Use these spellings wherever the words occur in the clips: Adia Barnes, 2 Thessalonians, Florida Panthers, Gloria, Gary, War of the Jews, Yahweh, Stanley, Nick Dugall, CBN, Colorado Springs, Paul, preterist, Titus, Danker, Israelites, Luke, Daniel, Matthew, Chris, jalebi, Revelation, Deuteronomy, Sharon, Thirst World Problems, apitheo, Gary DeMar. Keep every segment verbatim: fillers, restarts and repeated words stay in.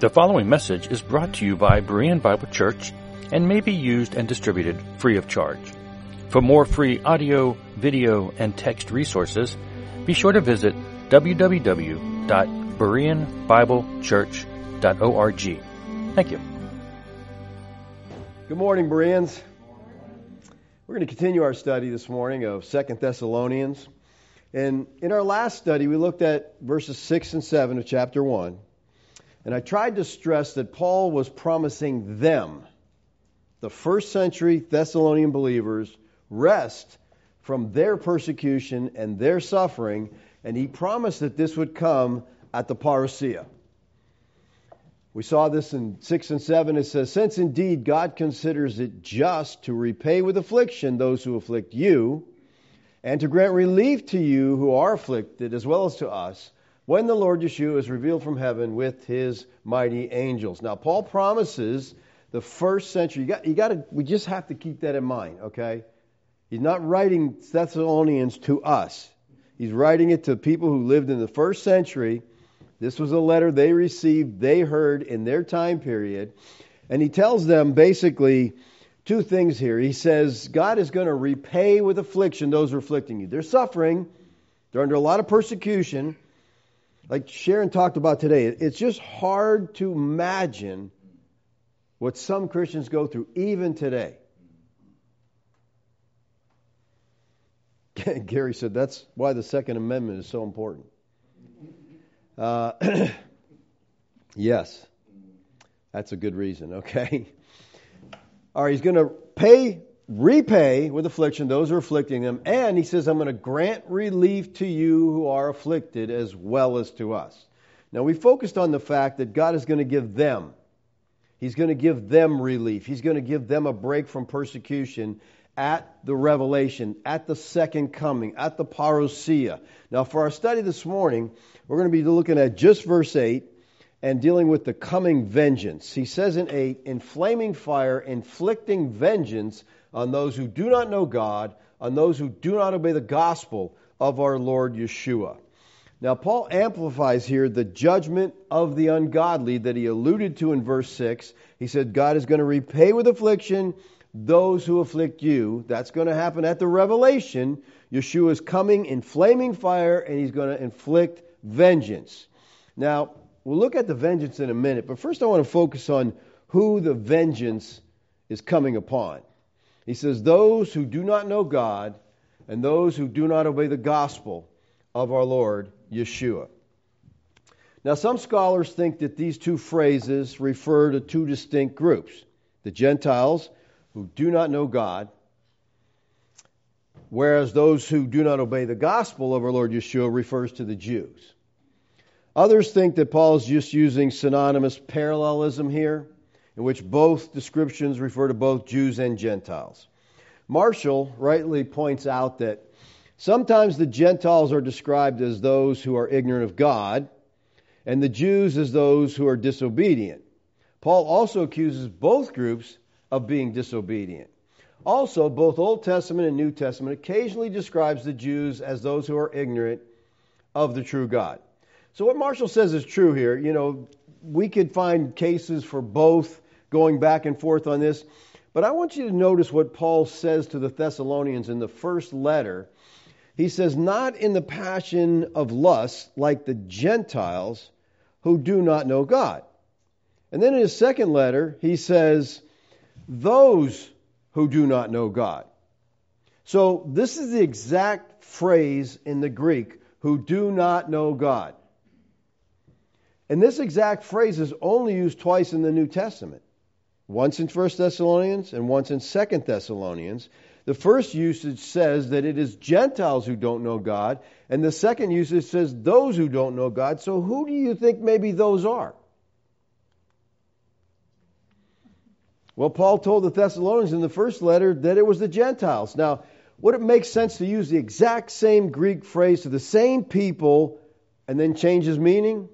The following message is brought to you by Berean Bible Church and may be used and distributed free of charge. For more free audio, video, and text resources, be sure to visit w w w dot berean bible church dot org. Thank you. Good morning, Bereans. We're going to continue our study this morning of Second Thessalonians. And in our last study, we looked at verses six and seven of chapter one. And I tried to stress that Paul was promising them, the first century Thessalonian believers, rest from their persecution and their suffering, and he promised that this would come at the Parousia. We saw this in six and seven. It says, "Since indeed God considers it just to repay with affliction those who afflict you, and to grant relief to you who are afflicted as well as to us, when the Lord Yeshua is revealed from heaven with his mighty angels." Now, Paul promises the first century. You got, you got to, we just have to keep that in mind, okay? He's not writing Thessalonians to us. He's writing it to people who lived in the first century. This was a letter they received, they heard in their time period. And he tells them basically two things here. He says, God is going to repay with affliction those who are afflicting you. They're suffering. They're under a lot of persecution. Like Sharon talked about today, it's just hard to imagine what some Christians go through, even today. Gary said that's why the Second Amendment is so important. Uh, yes, that's a good reason, okay? All right, he's going to pay, repay with affliction those who are afflicting them. And he says, I'm going to grant relief to you who are afflicted as well as to us. Now, we focused on the fact that God is going to give them. He's going to give them relief. He's going to give them a break from persecution at the revelation, at the second coming, at the parousia. Now, for our study this morning, we're going to be looking at just verse eight and dealing with the coming vengeance. He says in eight, in flaming fire, inflicting vengeance on those who do not know God, on those who do not obey the gospel of our Lord Yeshua. Now, Paul amplifies here the judgment of the ungodly that he alluded to in verse six. He said, God is going to repay with affliction those who afflict you. That's going to happen at the revelation. Yeshua is coming in flaming fire, and he's going to inflict vengeance. Now, we'll look at the vengeance in a minute, but first I want to focus on who the vengeance is coming upon. He says, those who do not know God and those who do not obey the gospel of our Lord Yeshua. Now, some scholars think that these two phrases refer to two distinct groups, the Gentiles who do not know God, whereas those who do not obey the gospel of our Lord Yeshua refers to the Jews. Others think that Paul is just using synonymous parallelism here, in which both descriptions refer to both Jews and Gentiles. Marshall rightly points out that sometimes the Gentiles are described as those who are ignorant of God, and the Jews as those who are disobedient. Paul also accuses both groups of being disobedient. Also, both Old Testament and New Testament occasionally describes the Jews as those who are ignorant of the true God. So what Marshall says is true here. You know, we could find cases for both, going back and forth on this. But I want you to notice what Paul says to the Thessalonians in the first letter. He says, not in the passion of lust like the Gentiles who do not know God. And then in his second letter, he says, those who do not know God. So this is the exact phrase in the Greek, who do not know God. And this exact phrase is only used twice in the New Testament. Once in First Thessalonians and once in Second Thessalonians. The first usage says that it is Gentiles who don't know God, and the second usage says those who don't know God. So who do you think maybe those are? Well, Paul told the Thessalonians in the first letter that it was the Gentiles. Now, would it make sense to use the exact same Greek phrase to the same people and then change his meaning?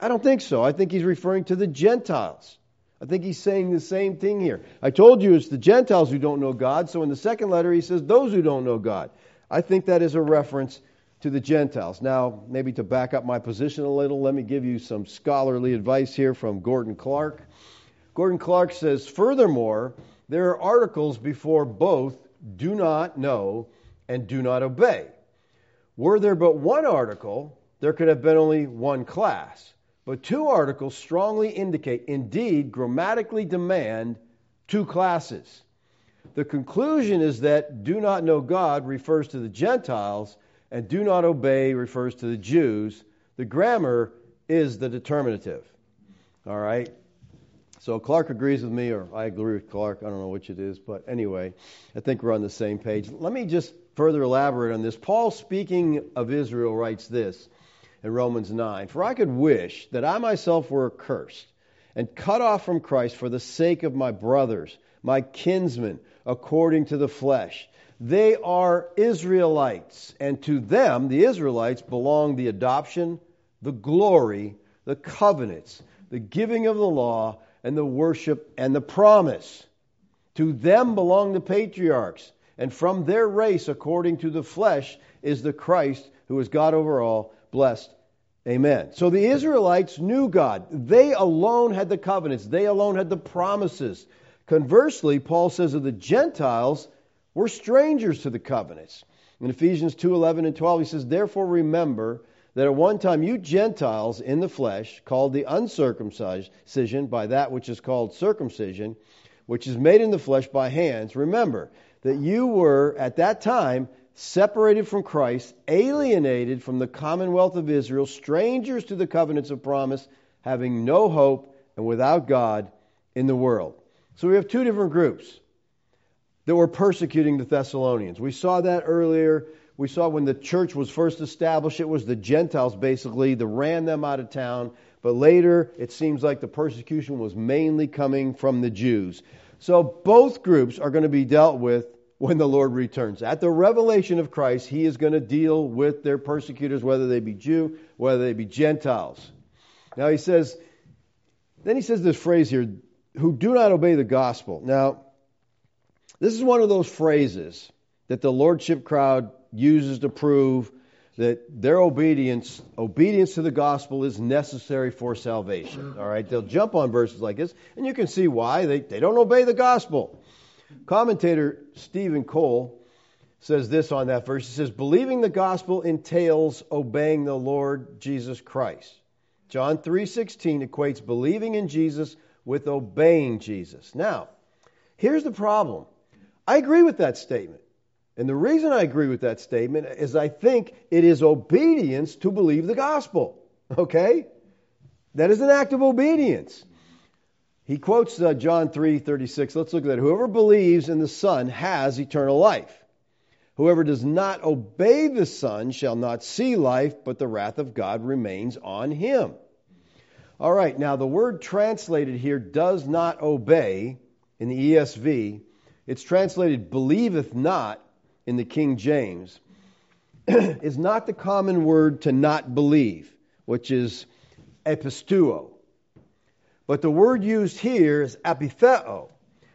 I don't think so. I think he's referring to the Gentiles. I think he's saying the same thing here. I told you it's the Gentiles who don't know God. So in the second letter, he says those who don't know God. I think that is a reference to the Gentiles. Now, maybe to back up my position a little, let me give you some scholarly advice here from Gordon Clark. Gordon Clark says, furthermore, there are articles before both do not know and do not obey. Were there but one article, there could have been only one class. But two articles strongly indicate, indeed, grammatically demand two classes. The conclusion is that do not know God refers to the Gentiles and do not obey refers to the Jews. The grammar is the determinative. All right? So Clark agrees with me, or I agree with Clark. I don't know which it is, but anyway, I think we're on the same page. Let me just further elaborate on this. Paul, speaking of Israel, writes this in Romans nine, "For I could wish that I myself were accursed and cut off from Christ for the sake of my brothers, my kinsmen, according to the flesh. They are Israelites, and to them, the Israelites, belong the adoption, the glory, the covenants, the giving of the law, and the worship and the promise. To them belong the patriarchs, and from their race, according to the flesh, is the Christ, who is God over all, blessed. Amen." So the Israelites knew God. They alone had the covenants. They alone had the promises. Conversely, Paul says of the Gentiles, we're strangers to the covenants. In Ephesians two eleven and twelve, he says, "Therefore remember that at one time you Gentiles in the flesh, called the uncircumcision by that which is called circumcision, which is made in the flesh by hands, remember that you were at that time separated from Christ, alienated from the commonwealth of Israel, strangers to the covenants of promise, having no hope and without God in the world." So we have two different groups that were persecuting the Thessalonians. We saw that earlier. We saw when the church was first established, it was the Gentiles basically that ran them out of town. But later, it seems like the persecution was mainly coming from the Jews. So both groups are going to be dealt with when the Lord returns. At the revelation of Christ, He is going to deal with their persecutors, whether they be Jew, whether they be Gentiles. Now he says, then he says this phrase here, who do not obey the gospel. Now, this is one of those phrases that the lordship crowd uses to prove that their obedience, obedience to the gospel is necessary for salvation. All right, they'll jump on verses like this, and you can see why. They, they don't obey the gospel. Commentator Stephen Cole says this on that verse. He says, "Believing the gospel entails obeying the Lord Jesus Christ. John three sixteen equates believing in Jesus with obeying Jesus." Now, here's the problem. I agree with that statement. And the reason I agree with that statement is I think it is obedience to believe the gospel. Okay? That is an act of obedience. He quotes uh, John three thirty-six. Let's look at that. "Whoever believes in the Son has eternal life. Whoever does not obey the Son shall not see life, but the wrath of God remains on him." All right, now the word translated here, does not obey, in the E S V. It's translated believeth not in the King James. Is not the common word to not believe, which is epistuo. But the word used here is apitheo.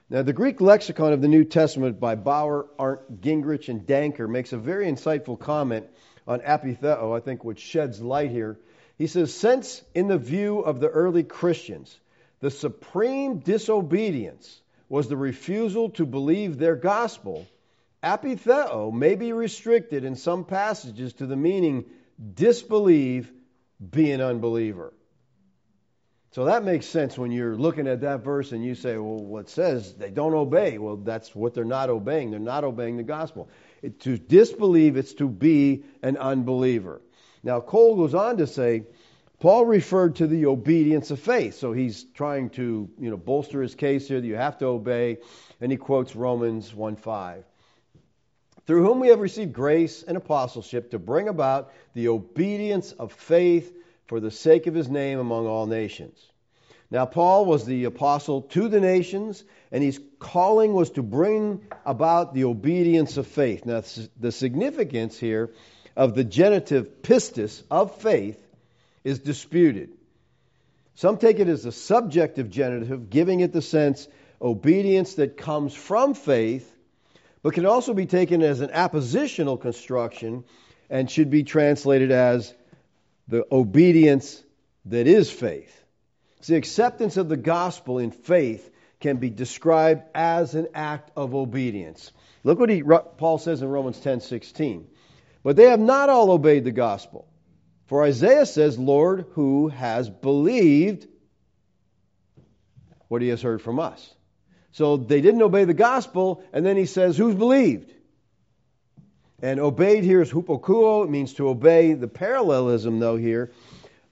Now, the Greek lexicon of the New Testament by Bauer, Arndt, Gingrich, and Danker makes a very insightful comment on apitheo, I think, which sheds light here. He says, "Since in the view of the early Christians, the supreme disobedience was the refusal to believe their gospel, apitheo may be restricted in some passages to the meaning disbelieve, be an unbeliever." So that makes sense when you're looking at that verse and you say, well, what says they don't obey? Well, that's what they're not obeying. They're not obeying the gospel. It, to disbelieve, it's to be an unbeliever. Now, Cole goes on to say, Paul referred to the obedience of faith. So he's trying to, you know, bolster his case here that you have to obey. And he quotes Romans one five. "Through whom we have received grace and apostleship to bring about the obedience of faith for the sake of His name among all nations." Now, Paul was the apostle to the nations, and his calling was to bring about the obedience of faith. Now, the significance here of the genitive pistis of faith is disputed. Some take it as a subjective genitive, giving it the sense obedience that comes from faith, but can also be taken as an appositional construction and should be translated as the obedience that is faith. See, acceptance of the gospel in faith can be described as an act of obedience. Look what he, Paul says in Romans ten sixteen. But they have not all obeyed the gospel. For Isaiah says, Lord, who has believed what he has heard from us? So they didn't obey the gospel, and then he says, who's believed? And obeyed here is hupokuo. It means to obey. The parallelism, though, here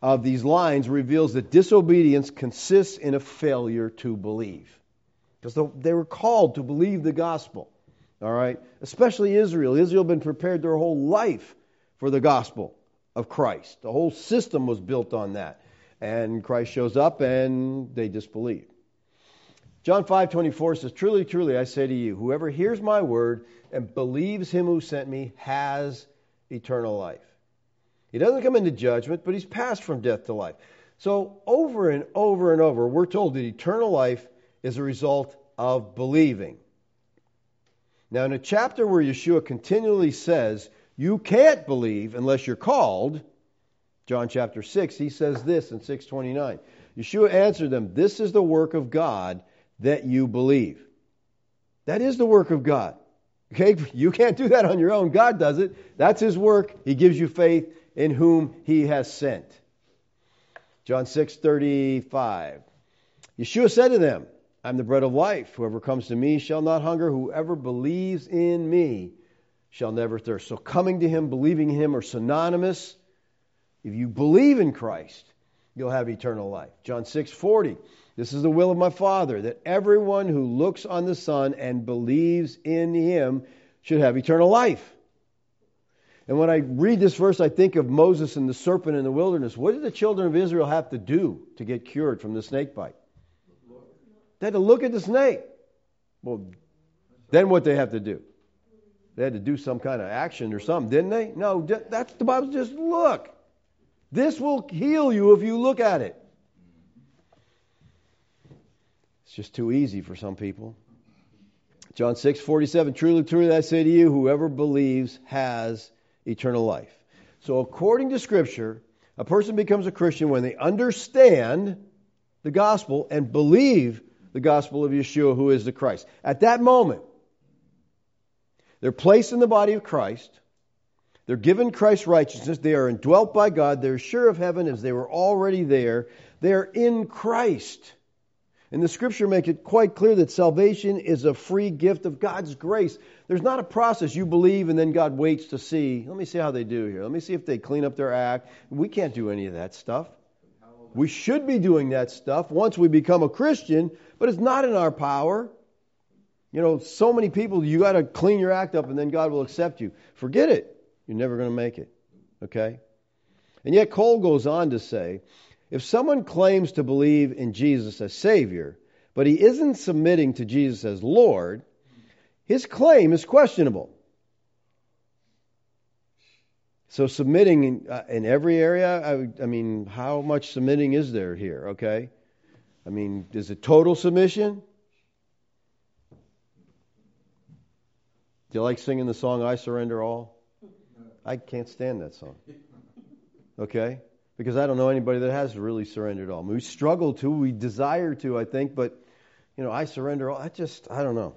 of these lines reveals that disobedience consists in a failure to believe. Because they were called to believe the gospel. All right? Especially Israel. Israel had been prepared their whole life for the gospel of Christ. The whole system was built on that. And Christ shows up and they disbelieve. John five twenty-four says, Truly, truly, I say to you, whoever hears my word and believes him who sent me has eternal life. He doesn't come into judgment, but he's passed from death to life. So over and over and over, we're told that eternal life is a result of believing. Now, in a chapter where Yeshua continually says, you can't believe unless you're called, John chapter six, he says this in six twenty-nine. Yeshua answered them, this is the work of God, that you believe. That is the work of God. Okay? You can't do that on your own. God does it. That's His work. He gives you faith in whom He has sent. John six thirty-five. Yeshua said to them, I'm the bread of life. Whoever comes to me shall not hunger. Whoever believes in me shall never thirst. So coming to Him, believing in Him are synonymous. If you believe in Christ, you'll have eternal life. John six forty. This is the will of my Father, that everyone who looks on the Son and believes in Him should have eternal life. And when I read this verse, I think of Moses and the serpent in the wilderness. What did the children of Israel have to do to get cured from the snake bite? They had to look at the snake. Well, then what they have to do? They had to do some kind of action or something, didn't they? No, that's the Bible. Just look. This will heal you if you look at it. It's just too easy for some people. John six forty-seven, Truly, truly, I say to you, whoever believes has eternal life. So according to Scripture, a person becomes a Christian when they understand the gospel and believe the gospel of Yeshua, who is the Christ. At that moment, they're placed in the body of Christ. They're given Christ's righteousness. They are indwelt by God. They're sure of heaven as they were already there. They are in Christ. And the Scripture makes it quite clear that salvation is a free gift of God's grace. There's not a process you believe and then God waits to see. Let me see how they do here. Let me see if they clean up their act. We can't do any of that stuff. We should be doing that stuff once we become a Christian, but it's not in our power. You know, so many people, you got to clean your act up and then God will accept you. Forget it. You're never going to make it. Okay? And yet Cole goes on to say, if someone claims to believe in Jesus as Savior, but he isn't submitting to Jesus as Lord, his claim is questionable. So submitting in, uh, in every area, I, would, I mean, how much submitting is there here, okay? I mean, is it total submission? Do you like singing the song, I Surrender All? I can't stand that song. Okay? Because I don't know anybody that has really surrendered all. We struggle to, we desire to, I think, but, you know, I surrender all. I just, I don't know.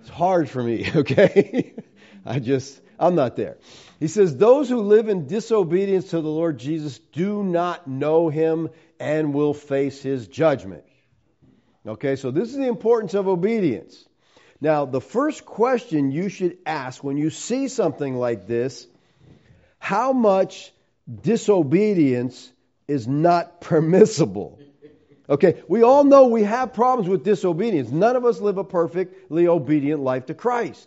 It's hard for me, okay? I just, I'm not there. He says, those who live in disobedience to the Lord Jesus do not know Him and will face His judgment. Okay, so this is the importance of obedience. Now, the first question you should ask when you see something like this, how much disobedience is not permissible. Okay, we all know we have problems with disobedience. None of us live a perfectly obedient life to Christ.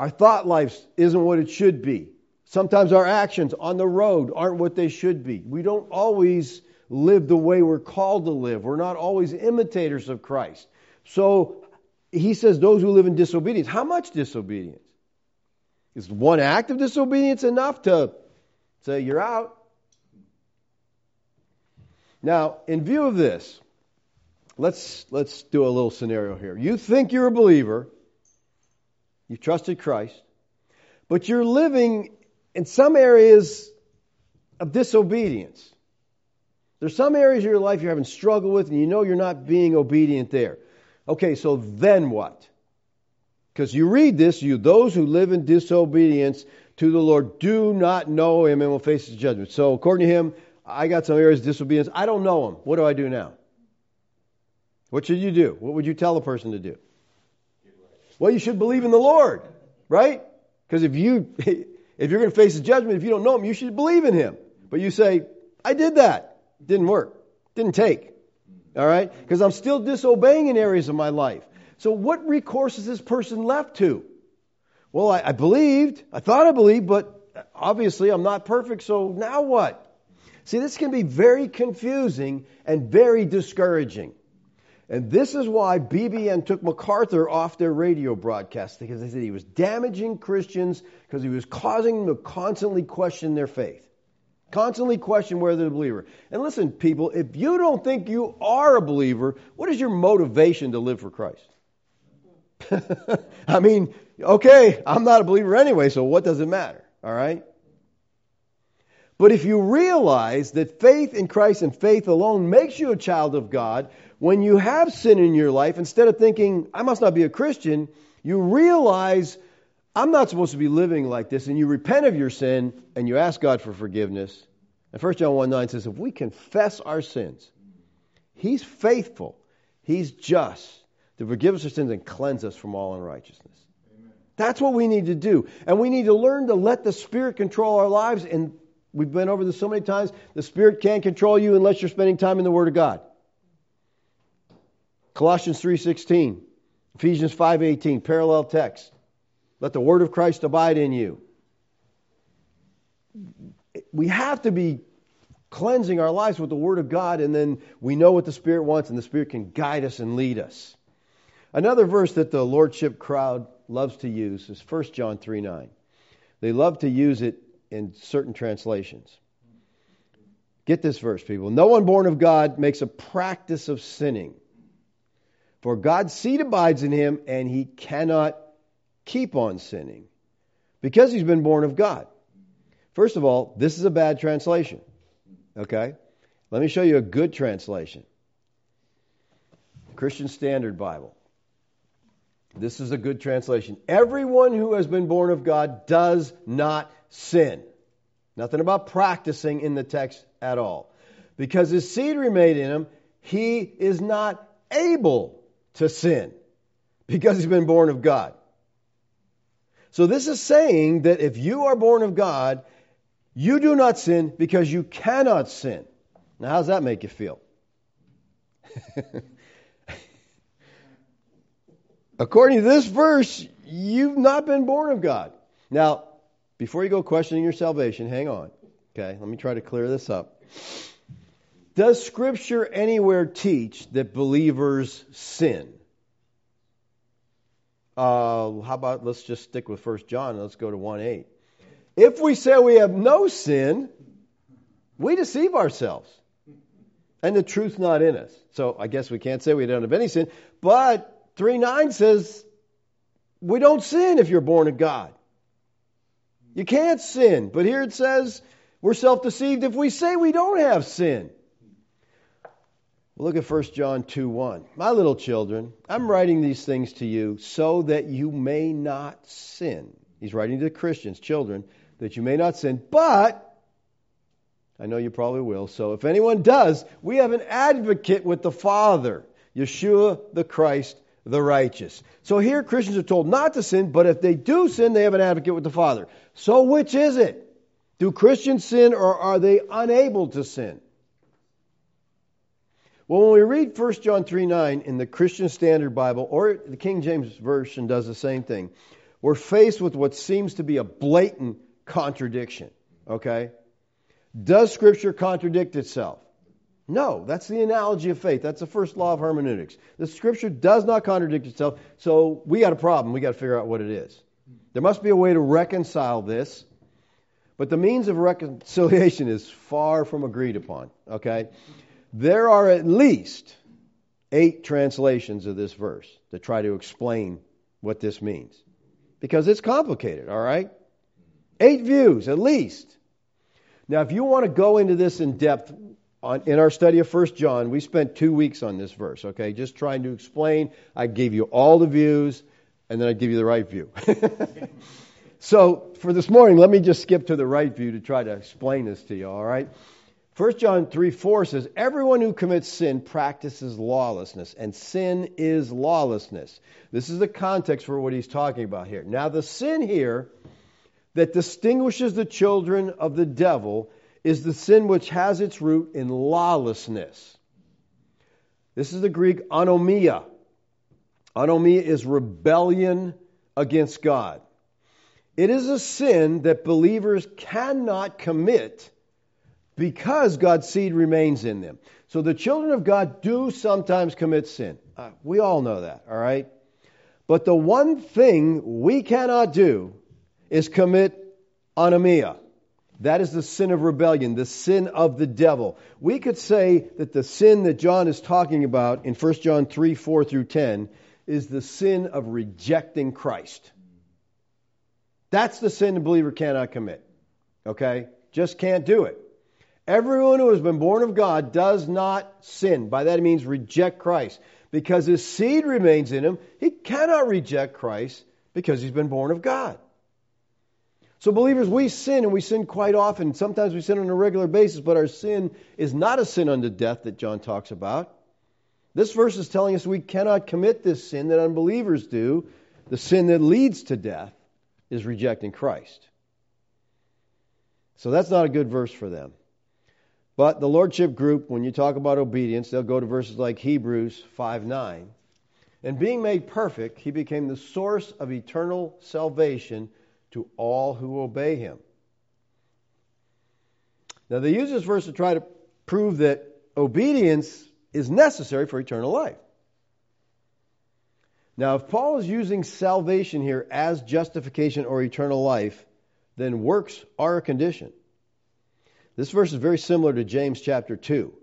Our thought life isn't what it should be. Sometimes our actions on the road aren't what they should be. We don't always live the way we're called to live. We're not always imitators of Christ. So he says those who live in disobedience, how much disobedience? Is one act of disobedience enough to say, you're out? Now, in view of this, let's let's do a little scenario here. You think you're a believer, you trusted Christ, but you're living in some areas of disobedience. There's some areas of your life you're having struggle with and you know you're not being obedient there. Okay, so then what? Because you read this, you those who live in disobedience to the Lord do not know him and will face his judgment. So according to him, I got some areas of disobedience. I don't know him. What do I do now? What should you do? What would you tell a person to do? Well, you should believe in the Lord, right? Because if you if you're going to face the judgment, if you don't know him, you should believe in him. But you say, I did that. Didn't work. Didn't take. All right? Because I'm still disobeying in areas of my life. So what recourse is this person left to? Well, I, I believed. I thought I believed, but obviously I'm not perfect, so now what? See, this can be very confusing and very discouraging. And this is why B B N took MacArthur off their radio broadcast, because they said he was damaging Christians because he was causing them to constantly question their faith. Constantly question whether they're a believer. And listen, people, if you don't think you are a believer, what is your motivation to live for Christ? I mean, okay, I'm not a believer anyway, so what does it matter? All right? But if you realize that faith in Christ and faith alone makes you a child of God, when you have sin in your life, instead of thinking, I must not be a Christian, you realize I'm not supposed to be living like this, and you repent of your sin, and you ask God for forgiveness. And First John one nine says, if we confess our sins, he's faithful, he's just, to forgive us our sins and cleanse us from all unrighteousness. Amen. That's what we need to do. And we need to learn to let the Spirit control our lives. And we've been over this so many times. The Spirit can't control you unless you're spending time in the Word of God. Colossians three sixteen, Ephesians five eighteen, parallel text. Let the word of Christ abide in you. We have to be cleansing our lives with the word of God, and then we know what the Spirit wants, and the Spirit can guide us and lead us. Another verse that the Lordship crowd loves to use is First John three nine. They love to use it in certain translations. Get this verse, people. No one born of God makes a practice of sinning. For God's seed abides in him, and he cannot keep on sinning because he's been born of God. First of all, this is a bad translation. Okay? Let me show you a good translation. Christian Standard Bible. This is a good translation. Everyone who has been born of God does not sin. Nothing about practicing in the text at all. Because his seed remained in him, he is not able to sin because he's been born of God. So this is saying that if you are born of God, you do not sin because you cannot sin. Now, how does that make you feel? According to this verse, you've not been born of God. Now, before you go questioning your salvation, hang on. Okay, let me try to clear this up. Does Scripture anywhere teach that believers sin? Uh, how about let's just stick with First John. Let's go to one eight. If we say we have no sin, we deceive ourselves, and the truth's not in us. So I guess we can't say we don't have any sin. But three nine says we don't sin if you're born of God. You can't sin. But here it says we're self-deceived if we say we don't have sin. Look at First John two one. My little children, I'm writing these things to you so that you may not sin. He's writing to the Christians, children, that you may not sin. But, I know you probably will, so if anyone does, we have an advocate with the Father, Yeshua the Christ, the righteous. So here Christians are told not to sin, but if they do sin, they have an advocate with the Father. So which is it? Do Christians sin, or are they unable to sin? Well, when we read First John three nine in the Christian Standard Bible, or the King James Version does the same thing, we're faced with what seems to be a blatant contradiction, okay? Does Scripture contradict itself? No, that's the analogy of faith. That's the first law of hermeneutics. The Scripture does not contradict itself, so we got a problem. We got to figure out what it is. There must be a way to reconcile this, but the means of reconciliation is far from agreed upon, okay? There are at least eight translations of this verse that try to explain what this means, because it's complicated, all right? Eight views, at least. Now, if you want to go into this in depth, on, in our study of First John, we spent two weeks on this verse, okay? Just trying to explain. I gave you all the views, and then I give you the right view. So, for this morning, let me just skip to the right view to try to explain this to you, all right? First John three four says, everyone who commits sin practices lawlessness, and sin is lawlessness. This is the context for what he's talking about here. Now, the sin here that distinguishes the children of the devil is the sin which has its root in lawlessness. This is the Greek anomia. Anomia is rebellion against God. It is a sin that believers cannot commit because God's seed remains in them. So the children of God do sometimes commit sin. Uh, we all know that, all right? But the one thing we cannot do is commit anomia. That is the sin of rebellion, the sin of the devil. We could say that the sin that John is talking about in First John three four through ten is the sin of rejecting Christ. That's the sin the believer cannot commit. Okay? Just can't do it. Everyone who has been born of God does not sin. By that it means reject Christ. Because his seed remains in him, he cannot reject Christ because he's been born of God. So believers, we sin, and we sin quite often. Sometimes we sin on a regular basis, but our sin is not a sin unto death that John talks about. This verse is telling us we cannot commit this sin that unbelievers do. The sin that leads to death is rejecting Christ. So that's not a good verse for them. But the Lordship group, when you talk about obedience, they'll go to verses like Hebrews five nine. And being made perfect, he became the source of eternal salvation to all who obey him. Now they use this verse to try to prove that obedience is necessary for eternal life. Now if Paul is using salvation here as justification or eternal life, then works are a condition. This verse is very similar to James chapter two.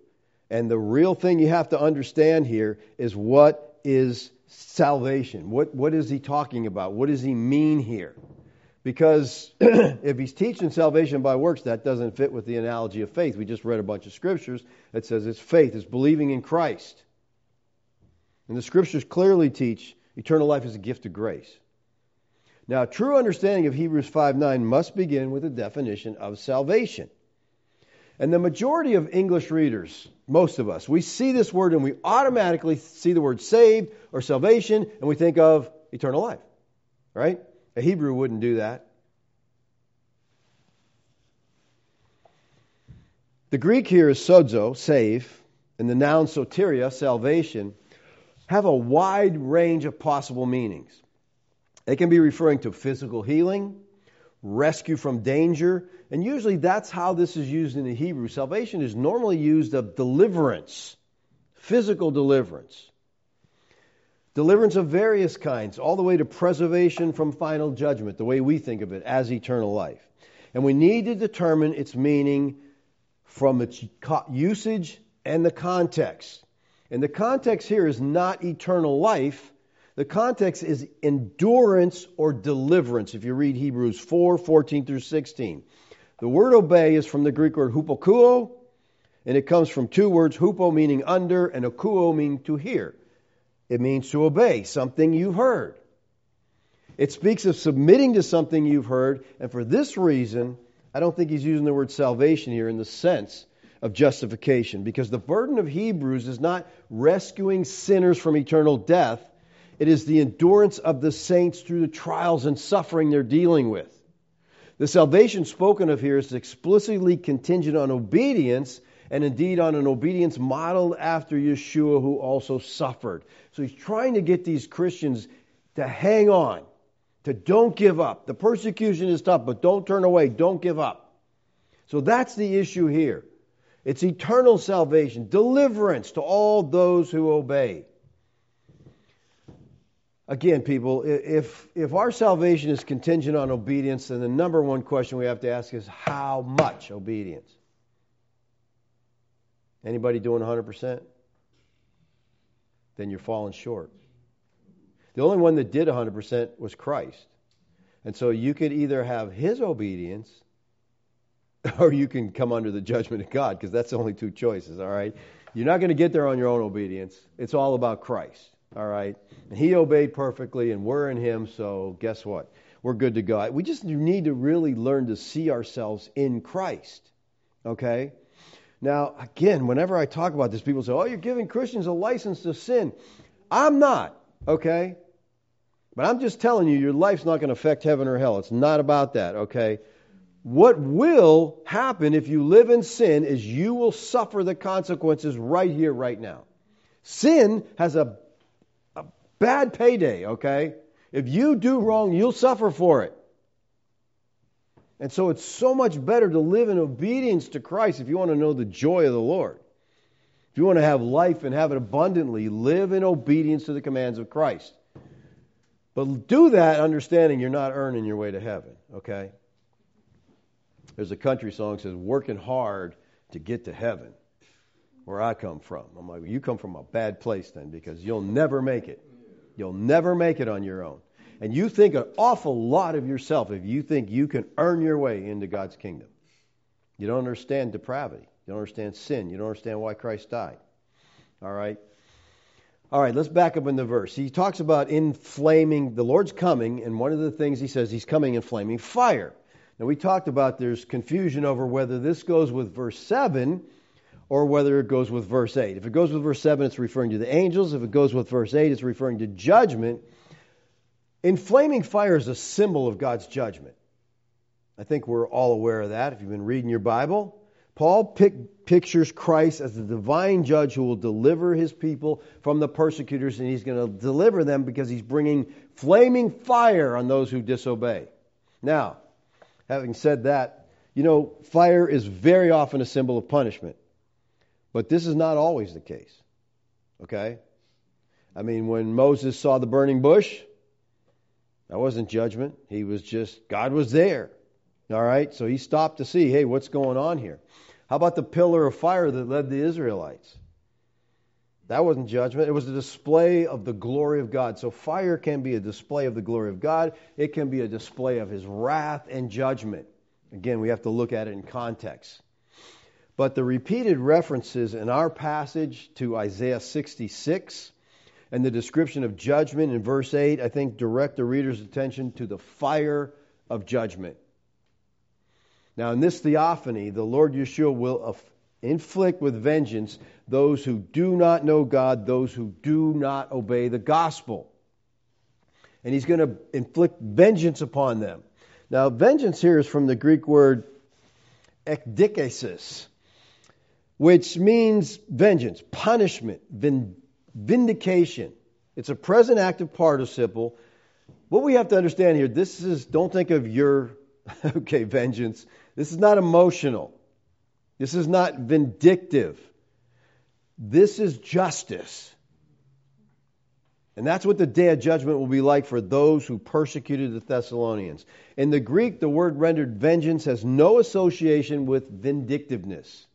And the real thing you have to understand here is what is salvation? What, what is he talking about? What does he mean here? Because if he's teaching salvation by works, that doesn't fit with the analogy of faith. We just read a bunch of scriptures that says it's faith, it's believing in Christ. And the scriptures clearly teach eternal life is a gift of grace. Now, a true understanding of Hebrews five nine must begin with a definition of salvation. And the majority of English readers, most of us, we see this word and we automatically see the word saved or salvation, and we think of eternal life, right? A Hebrew wouldn't do that. The Greek here is sozo, save, and the noun soteria, salvation, have a wide range of possible meanings. They can be referring to physical healing, rescue from danger, and usually that's how this is used in the Hebrew. Salvation is normally used of deliverance, physical deliverance. Deliverance of various kinds, all the way to preservation from final judgment, the way we think of it, as eternal life. And we need to determine its meaning from its usage and the context. And the context here is not eternal life. The context is endurance or deliverance, if you read Hebrews four fourteen through sixteen. The word obey is from the Greek word hupokuo, and it comes from two words, hupo meaning under, and okuo meaning to hear. It means to obey something you've heard. It speaks of submitting to something you've heard, and for this reason, I don't think he's using the word salvation here in the sense of justification, because the burden of Hebrews is not rescuing sinners from eternal death. It is the endurance of the saints through the trials and suffering they're dealing with. The salvation spoken of here is explicitly contingent on obedience, and indeed on an obedience modeled after Yeshua, who also suffered. So he's trying to get these Christians to hang on, to don't give up. The persecution is tough, but don't turn away, don't give up. So that's the issue here. It's eternal salvation, deliverance to all those who obey. Again, people, if, if our salvation is contingent on obedience, then the number one question we have to ask is, how much obedience? Anybody doing one hundred percent? Then you're falling short. The only one that did one hundred percent was Christ. And so you could either have his obedience or you can come under the judgment of God, because that's the only two choices, all right? You're not going to get there on your own obedience. It's all about Christ, all right? And he obeyed perfectly, and we're in him, so guess what? We're good to go. We just need to really learn to see ourselves in Christ, okay? Now, again, whenever I talk about this, people say, oh, you're giving Christians a license to sin. I'm not, okay? But I'm just telling you, your life's not going to affect heaven or hell. It's not about that, okay? What will happen if you live in sin is you will suffer the consequences right here, right now. Sin has a, a bad payday, okay? If you do wrong, you'll suffer for it. And so it's so much better to live in obedience to Christ if you want to know the joy of the Lord. If you want to have life and have it abundantly, live in obedience to the commands of Christ. But do that understanding you're not earning your way to heaven, okay? There's a country song that says, working hard to get to heaven, where I come from. I'm like, well, you come from a bad place then, because you'll never make it. You'll never make it on your own. And you think an awful lot of yourself if you think you can earn your way into God's kingdom. You don't understand depravity. You don't understand sin. You don't understand why Christ died. All right? All right, let's back up in the verse. He talks about in flaming, the Lord's coming, and one of the things he says, he's coming in flaming fire. Now, we talked about there's confusion over whether this goes with verse seven or whether it goes with verse eight. If it goes with verse seven, it's referring to the angels. If it goes with verse eight, it's referring to judgment. Inflaming fire is a symbol of God's judgment. I think we're all aware of that if you've been reading your Bible. Paul pic- pictures Christ as the divine judge who will deliver his people from the persecutors, and he's going to deliver them because he's bringing flaming fire on those who disobey. Now, having said that, you know, fire is very often a symbol of punishment. But this is not always the case. Okay? I mean, when Moses saw the burning bush, that wasn't judgment. He was just, God was there. All right? So he stopped to see, hey, what's going on here? How about the pillar of fire that led the Israelites? That wasn't judgment. It was a display of the glory of God. So fire can be a display of the glory of God. It can be a display of his wrath and judgment. Again, we have to look at it in context. But the repeated references in our passage to Isaiah sixty-six and the description of judgment in verse eight, I think, direct the reader's attention to the fire of judgment. Now, in this theophany, the Lord Yeshua will affect inflict with vengeance those who do not know God, those who do not obey the gospel. And he's going to inflict vengeance upon them. Now, vengeance here is from the Greek word ekdikesis, which means vengeance, punishment, vindication. It's a present active participle. What we have to understand here, this is, don't think of your, okay, vengeance. This is not emotional. This is not vindictive. This is justice. And that's what the day of judgment will be like for those who persecuted the Thessalonians. In the Greek, the word rendered vengeance has no association with vindictiveness.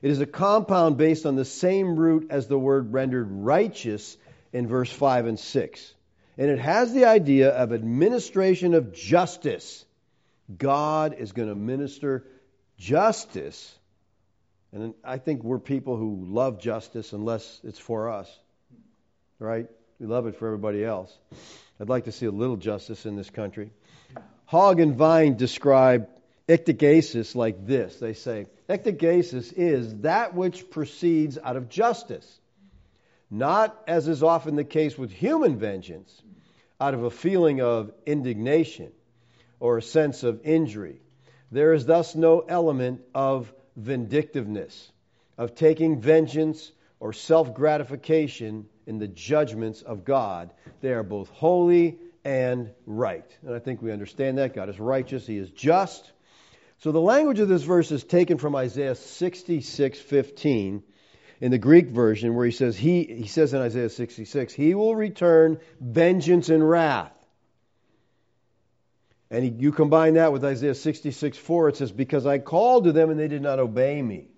It is a compound based on the same root as the word rendered righteous in verse five and six. And it has the idea of administration of justice. God is going to minister justice. Justice, and I think we're people who love justice unless it's for us, right? We love it for everybody else. I'd like to see a little justice in this country. Hogg and Vine describe ektigasis like this. They say, ektigasis is that which proceeds out of justice, not, as is often the case with human vengeance, out of a feeling of indignation or a sense of injury. There is thus no element of vindictiveness, of taking vengeance or self-gratification in the judgments of God. They are both holy and right. And I think we understand that. God is righteous. He is just. So the language of this verse is taken from Isaiah sixty-six fifteen in the Greek version, where he says, he, he says in Isaiah sixty-six, he will return vengeance and wrath. And you combine that with Isaiah sixty-six four, it says, because I called to them and they did not obey me.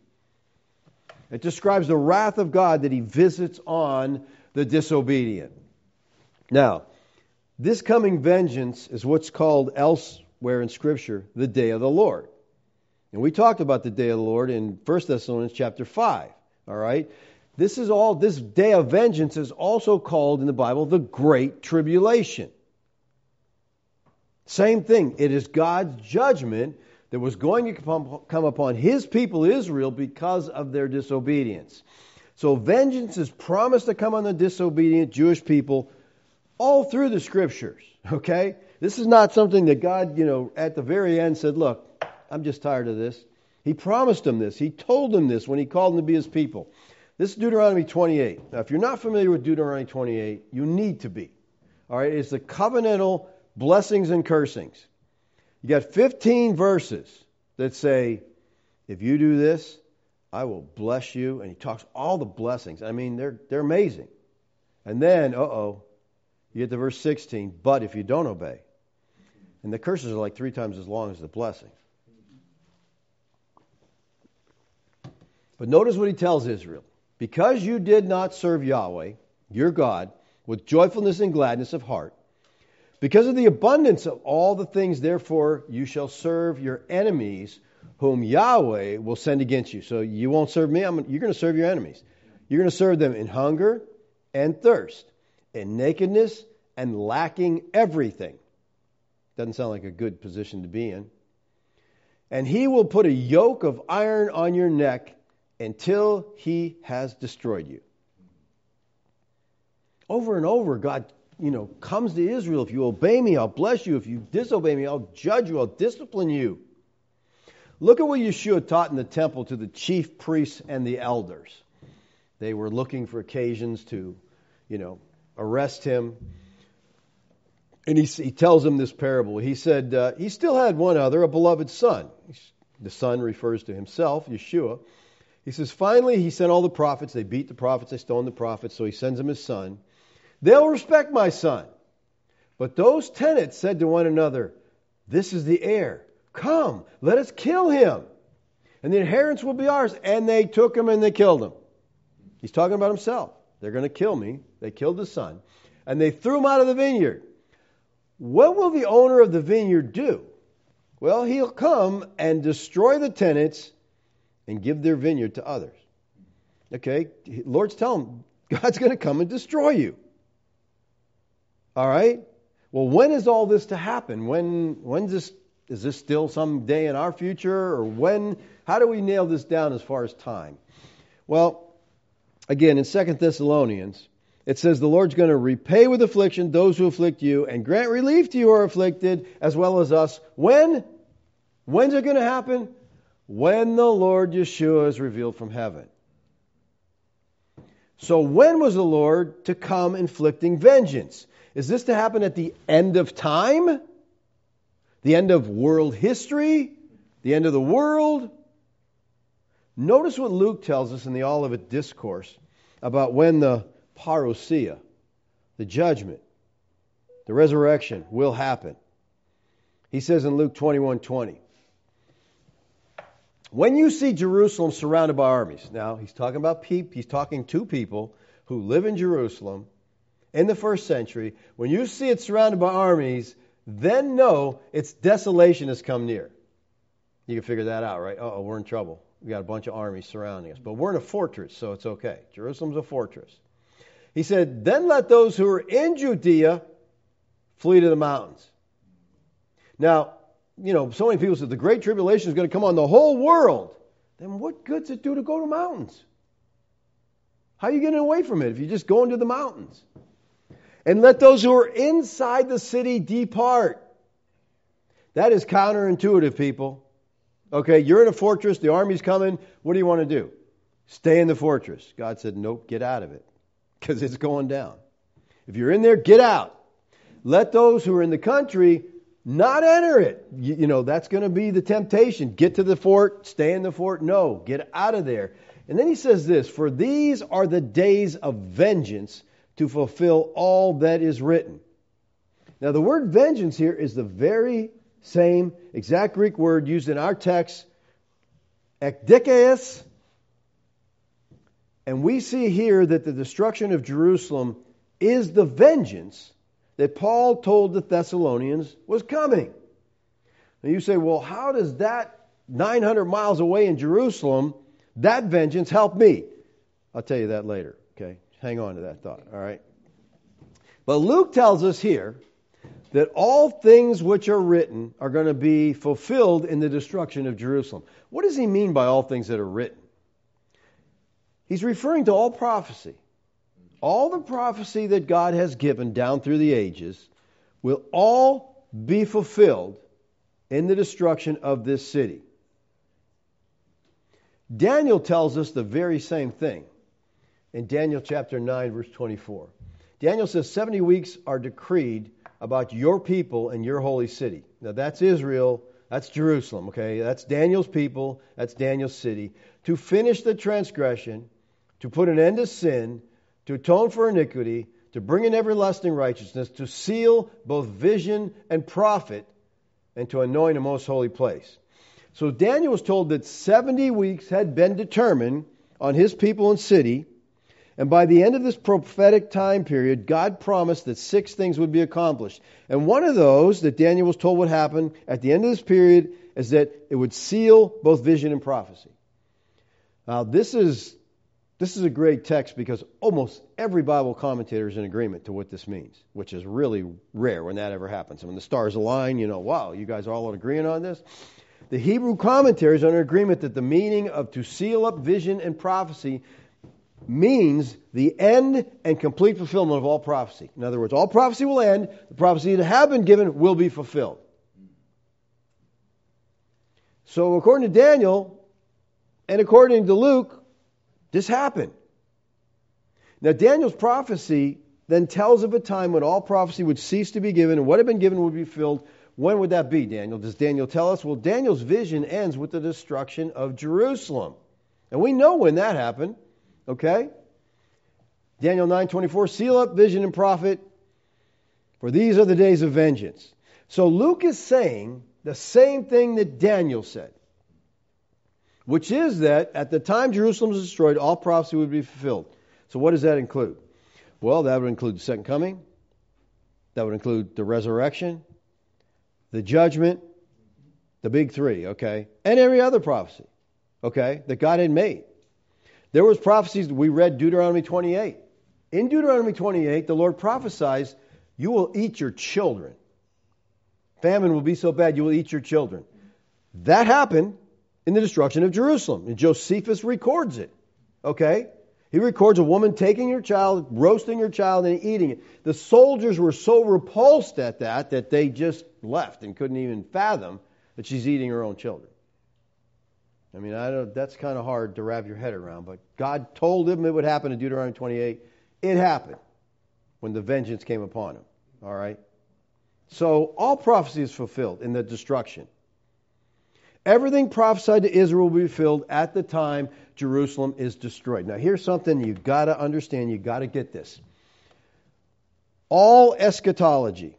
It describes the wrath of God that he visits on the disobedient. Now, This coming vengeance is what's called elsewhere in Scripture the day of the Lord. And we talked about the day of the Lord in First Thessalonians chapter five. All right? This is all, this day of vengeance is also called in the Bible the Great Tribulation. Same thing. It is God's judgment that was going to come upon His people Israel because of their disobedience. So vengeance is promised to come on the disobedient Jewish people all through the Scriptures. Okay? This is not something that God, you know, at the very end said, look, I'm just tired of this. He promised them this. He told them this when He called them to be His people. This is Deuteronomy twenty-eight. Now, if you're not familiar with Deuteronomy twenty-eight, you need to be. All right, it's the covenantal blessings and cursings. You got fifteen verses that say, if you do this, I will bless you. And he talks all the blessings. I mean, they're they're amazing. And then, uh-oh, you get to verse sixteen, but if you don't obey. And the curses are like three times as long as the blessings. But notice what he tells Israel. Because you did not serve Yahweh, your God, with joyfulness and gladness of heart, because of the abundance of all the things, therefore, you shall serve your enemies whom Yahweh will send against you. So you won't serve me. I'm, you're going to serve your enemies. You're going to serve them in hunger and thirst, in nakedness and lacking everything. Doesn't sound like a good position to be in. And he will put a yoke of iron on your neck until he has destroyed you. Over and over, God, you know, comes to Israel. If you obey me, I'll bless you. If you disobey me, I'll judge you. I'll discipline you. Look at what Yeshua taught in the temple to the chief priests and the elders. They were looking for occasions to, you know, arrest him. And he, he tells them this parable. He said, uh, he still had one other, a beloved son. The son refers to himself, Yeshua. He says, finally, he sent all the prophets. They beat the prophets. They stoned the prophets. So he sends them his son. They'll respect my son. But those tenants said to one another, this is the heir. Come, let us kill him. And the inheritance will be ours. And they took him and they killed him. He's talking about himself. They're going to kill me. They killed the son. And they threw him out of the vineyard. What will the owner of the vineyard do? Well, he'll come and destroy the tenants and give their vineyard to others. Okay, Lord's telling them, God's going to come and destroy you. All right? Well, when is all this to happen? When? When's this? Is this still some day in our future? Or when? How do we nail this down as far as time? Well, again, in Second Thessalonians, it says the Lord's going to repay with affliction those who afflict you and grant relief to you who are afflicted as well as us. When? When's it going to happen? When the Lord Yeshua is revealed from heaven. So when was the Lord to come inflicting vengeance? Is this to happen at the end of time? The end of world history? The end of the world? Notice what Luke tells us in the Olivet Discourse about when the Parousia, the judgment, the resurrection will happen. He says in Luke twenty-one twenty, when you see Jerusalem surrounded by armies, now he's talking about people, he's talking to people who live in Jerusalem in the first century. When you see it surrounded by armies, then know its desolation has come near. You can figure that out, right? Uh-oh, we're in trouble. We got a bunch of armies surrounding us, but we're in a fortress, so it's okay. Jerusalem's a fortress. He said, then let those who are in Judea flee to the mountains. Now, you know, so many people said the Great Tribulation is going to come on the whole world. Then what good does it do to go to mountains? How are you getting away from it if you just go into the mountains? And let those who are inside the city depart. That is counterintuitive, people. Okay, you're in a fortress, the army's coming. What do you want to do? Stay in the fortress. God said, nope, get out of it because it's going down. If you're in there, get out. Let those who are in the country not enter it. You, you know, that's going to be the temptation. Get to the fort, stay in the fort. No, get out of there. And then he says this, for these are the days of vengeance to fulfill all that is written. Now, the word vengeance here is the very same exact Greek word used in our text, ekdikēs. And we see here that the destruction of Jerusalem is the vengeance that Paul told the Thessalonians was coming. Now you say, well, how does that nine hundred miles away in Jerusalem, that vengeance help me? I'll tell you that later, okay? Hang on to that thought, all right? But Luke tells us here that all things which are written are going to be fulfilled in the destruction of Jerusalem. What does he mean by all things that are written? He's referring to all prophecy. All the prophecy that God has given down through the ages will all be fulfilled in the destruction of this city. Daniel tells us the very same thing in Daniel chapter nine, verse twenty-four. Daniel says, seventy weeks are decreed about your people and your holy city. Now that's Israel, that's Jerusalem, okay? That's Daniel's people, that's Daniel's city. To finish the transgression, to put an end to sin, to atone for iniquity, to bring in everlasting righteousness, to seal both vision and prophet, and to anoint a most holy place. So Daniel was told that seventy weeks had been determined on his people and city, and by the end of this prophetic time period, God promised that six things would be accomplished. And one of those that Daniel was told would happen at the end of this period is that it would seal both vision and prophecy. Now, this is this is a great text because almost every Bible commentator is in agreement to what this means, which is really rare when that ever happens. And when the stars align, you know, wow, you guys are all agreeing on this? The Hebrew commentaries are in agreement that the meaning of to seal up vision and prophecy means the end and complete fulfillment of all prophecy. In other words, all prophecy will end. The prophecy that have been given will be fulfilled. So according to Daniel and according to Luke, this happened. Now Daniel's prophecy then tells of a time when all prophecy would cease to be given and what had been given would be filled. When would that be, Daniel? Does Daniel tell us? Well, Daniel's vision ends with the destruction of Jerusalem. And we know when that happened. Okay? Daniel nine twenty-four, seal up vision and prophet, for these are the days of vengeance. So Luke is saying the same thing that Daniel said, which is that at the time Jerusalem was destroyed, all prophecy would be fulfilled. So what does that include? Well, that would include the second coming. That would include the resurrection, the judgment, the big three, okay? And every other prophecy, okay, that God had made. There was prophecies, we read Deuteronomy twenty-eight. In Deuteronomy twenty-eight, the Lord prophesies, you will eat your children. Famine will be so bad, you will eat your children. That happened in the destruction of Jerusalem. And Josephus records it, okay? He records a woman taking her child, roasting her child, and eating it. The soldiers were so repulsed at that that they just left and couldn't even fathom that she's eating her own children. I mean, I don't, that's kind of hard to wrap your head around, but God told him it would happen in Deuteronomy twenty-eight. It happened when the vengeance came upon him, all right? So all prophecy is fulfilled in the destruction. Everything prophesied to Israel will be fulfilled at the time Jerusalem is destroyed. Now, here's something you've got to understand. You've got to get this. All eschatology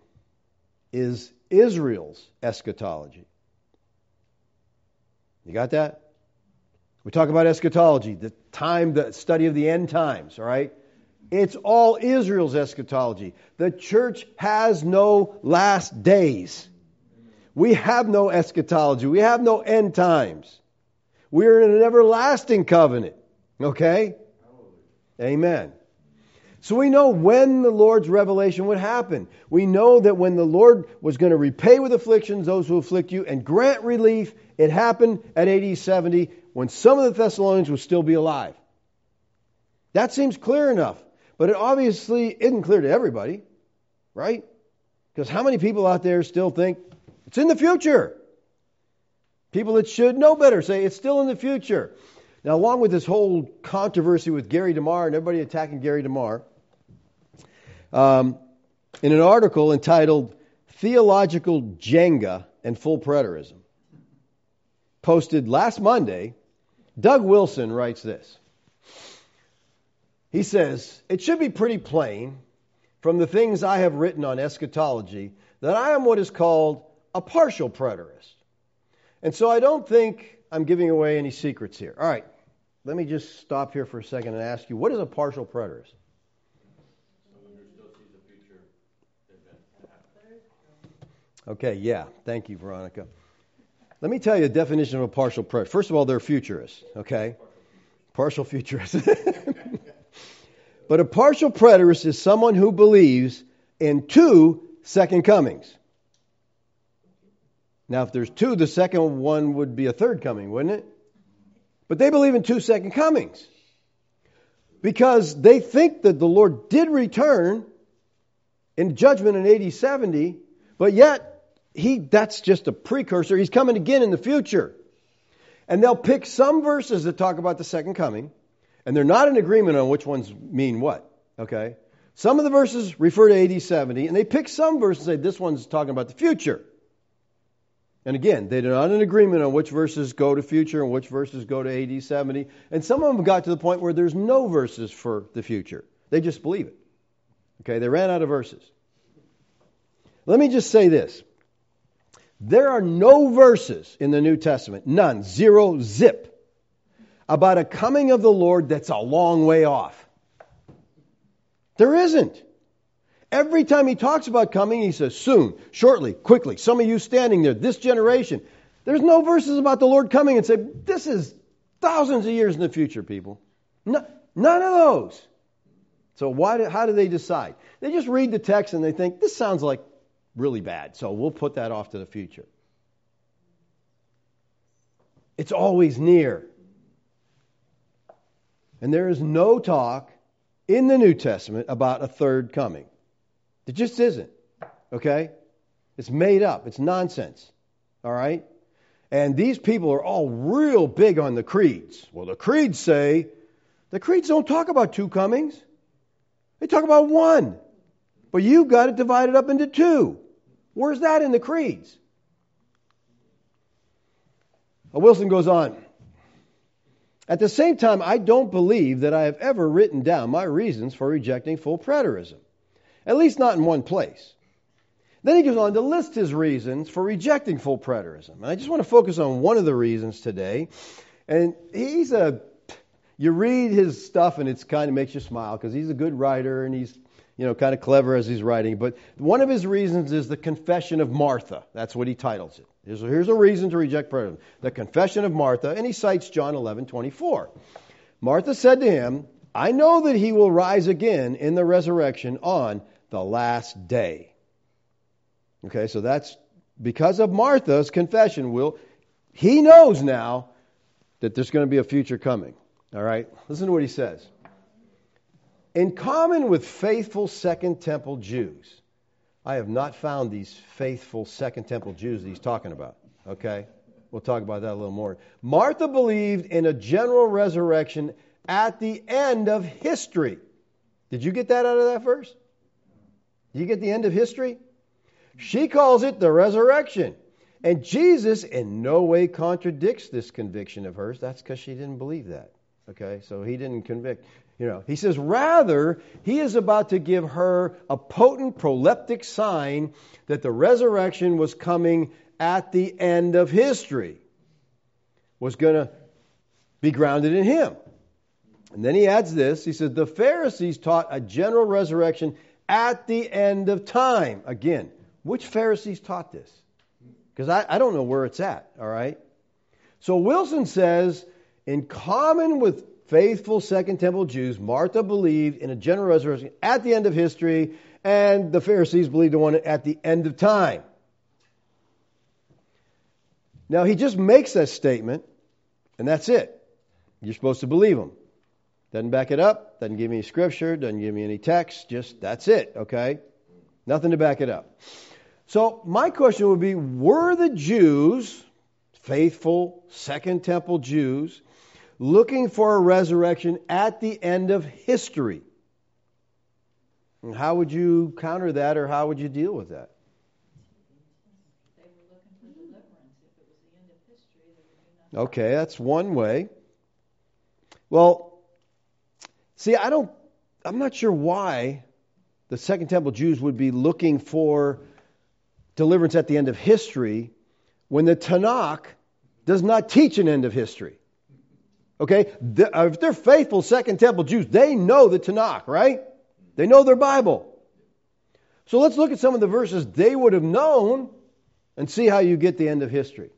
is Israel's eschatology. You got that? We talk about eschatology, the time, the study of the end times, all right? It's all Israel's eschatology. The church has no last days. We have no eschatology. We have no end times. We are in an everlasting covenant, okay? Amen. So we know when the Lord's revelation would happen. We know that when the Lord was going to repay with afflictions those who afflict you and grant relief, it happened at A D seventy when some of the Thessalonians would still be alive. That seems clear enough, but it obviously isn't clear to everybody, right? Because how many people out there still think it's in the future? People that should know better say it's still in the future. Now, along with this whole controversy with Gary DeMar and everybody attacking Gary DeMar, um, in an article entitled Theological Jenga and Full Preterism, posted last Monday, Doug Wilson writes this. He says, it should be pretty plain from the things I have written on eschatology that I am what is called a partial preterist. And so I don't think I'm giving away any secrets here. All right, let me just stop here for a second and ask you, what is a partial preterist? Someone who still sees the future. Okay, yeah. Thank you, Veronica. Let me tell you a definition of a partial preterist. First of all, they're futurists, okay? Partial futurists. But a partial preterist is someone who believes in two second comings. Now, if there's two, the second one would be a third coming, wouldn't it? But they believe in two second comings because they think that the Lord did return in judgment in A D seventy, but yet He that's just a precursor. He's coming again in the future. And they'll pick some verses that talk about the second coming, and they're not in agreement on which ones mean what. Okay? Some of the verses refer to A D seventy, and they pick some verses and say this one's talking about the future. And again, they're not in agreement on which verses go to future and which verses go to A D seventy. And some of them got to the point where there's no verses for the future. They just believe it. Okay? They ran out of verses. Let me just say this. There are no verses in the New Testament, none, zero, zip, about a coming of the Lord that's a long way off. There isn't. Every time he talks about coming, he says, soon, shortly, quickly, some of you standing there, this generation. There's no verses about the Lord coming and say, this is thousands of years in the future, people. No, none of those. So why? Do, how do they decide? They just read the text and they think, this sounds like really bad, so we'll put that off to the future. It's always near. And there is no talk in the New Testament about a third coming. It just isn't. Okay? It's made up. It's nonsense. All right? And these people are all real big on the creeds. Well, the creeds say, the creeds don't talk about two comings. They talk about one. But you've got it divided up into two. Where's that in the creeds? Wilson goes on. At the same time, I don't believe that I have ever written down my reasons for rejecting full preterism, at least not in one place. Then he goes on to list his reasons for rejecting full preterism. And I just want to focus on one of the reasons today. And he's a, you read his stuff and it kind of makes you smile because he's a good writer and he's, you know, kind of clever as he's writing. But one of his reasons is the Confession of Martha. That's what he titles it. Here's a, here's a reason to reject preterism. The Confession of Martha. And he cites John eleven twenty-four. Martha said to him, I know that he will rise again in the resurrection on the last day. Okay, so that's because of Martha's confession. Will he knows now that there's going to be a future coming. All right, listen to what he says. In common with faithful Second Temple Jews, I have not found these faithful Second Temple Jews that he's talking about. Okay? We'll talk about that a little more. Martha believed in a general resurrection at the end of history. Did you get that out of that verse? Did you get the end of history? She calls it the resurrection. And Jesus in no way contradicts this conviction of hers. That's because she didn't believe that. Okay? So he didn't convict. You know, he says, rather, he is about to give her a potent proleptic sign that the resurrection was coming at the end of history, was going to be grounded in him. And then he adds this. He says, the Pharisees taught a general resurrection at the end of time. Again, which Pharisees taught this? Because I, I don't know where it's at, all right? So Wilson says, in common with faithful Second Temple Jews, Martha believed in a general resurrection at the end of history, and the Pharisees believed in one at the end of time. Now, he just makes that statement, and that's it. You're supposed to believe him. Doesn't back it up, doesn't give me any scripture, doesn't give me any text, just that's it, okay? Nothing to back it up. So, my question would be, were the Jews, faithful Second Temple Jews, looking for a resurrection at the end of history? And how would you counter that, or how would you deal with that? They were looking for deliverance. If it was the end of history, they would not. Okay, that's one way. Well, see, I don't, I'm not sure why the Second Temple Jews would be looking for deliverance at the end of history when the Tanakh does not teach an end of history. Okay, if they're faithful Second Temple Jews, they know the Tanakh, right? They know their Bible. So let's look at some of the verses they would have known and see how you get the end of history.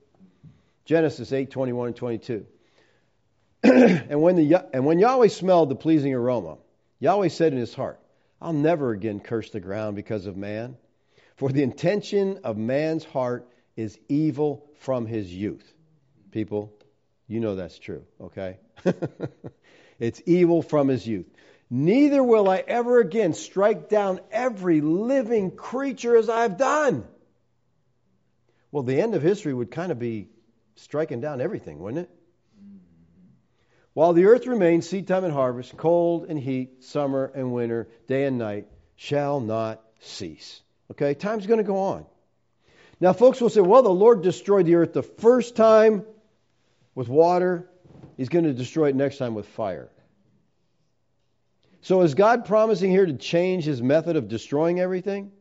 Genesis eight, twenty-one and twenty-two. and, when the, and when Yahweh smelled the pleasing aroma, Yahweh said in his heart, I'll never again curse the ground because of man, for the intention of man's heart is evil from his youth. People, you know that's true, okay? It's evil from his youth. Neither will I ever again strike down every living creature as I've done. Well, the end of history would kind of be striking down everything, wouldn't it? While the earth remains, seed time and harvest, cold and heat, summer and winter, day and night shall not cease. Okay, time's going to go on. Now, folks will say, well, the Lord destroyed the earth the first time with water. He's going to destroy it next time with fire. So is God promising here to change his method of destroying everything?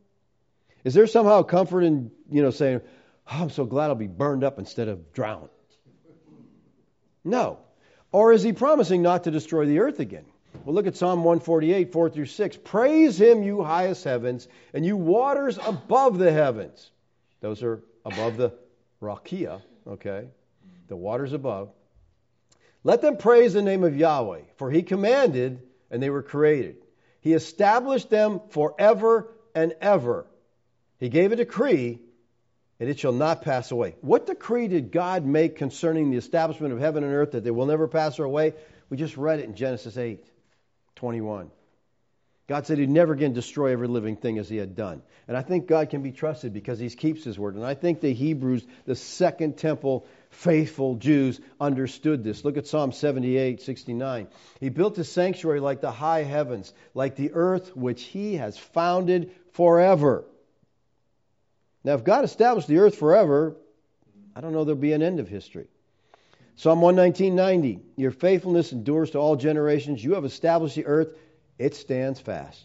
Is there somehow comfort in, you know, saying, oh, I'm so glad I'll be burned up instead of drowned? No. Or is he promising not to destroy the earth again? Well, look at Psalm one forty-eight, four through six. Praise him, you highest heavens, and you waters above the heavens. Those are above the rakia, okay? The waters above. Let them praise the name of Yahweh, for he commanded and they were created. He established them forever and ever. He gave a decree, and it shall not pass away. What decree did God make concerning the establishment of heaven and earth that they will never pass away? We just read it in Genesis eight, twenty-one. God said he'd never again destroy every living thing as he had done. And I think God can be trusted because he keeps his word. And I think the Hebrews, the second temple faithful Jews, understood this. Look at Psalm seventy-eight, sixty-nine. He built his sanctuary like the high heavens, like the earth which he has founded forever. Now, if God established the earth forever, I don't know there'll be an end of history. Psalm one nineteen, ninety. Your faithfulness endures to all generations. You have established the earth. It stands fast.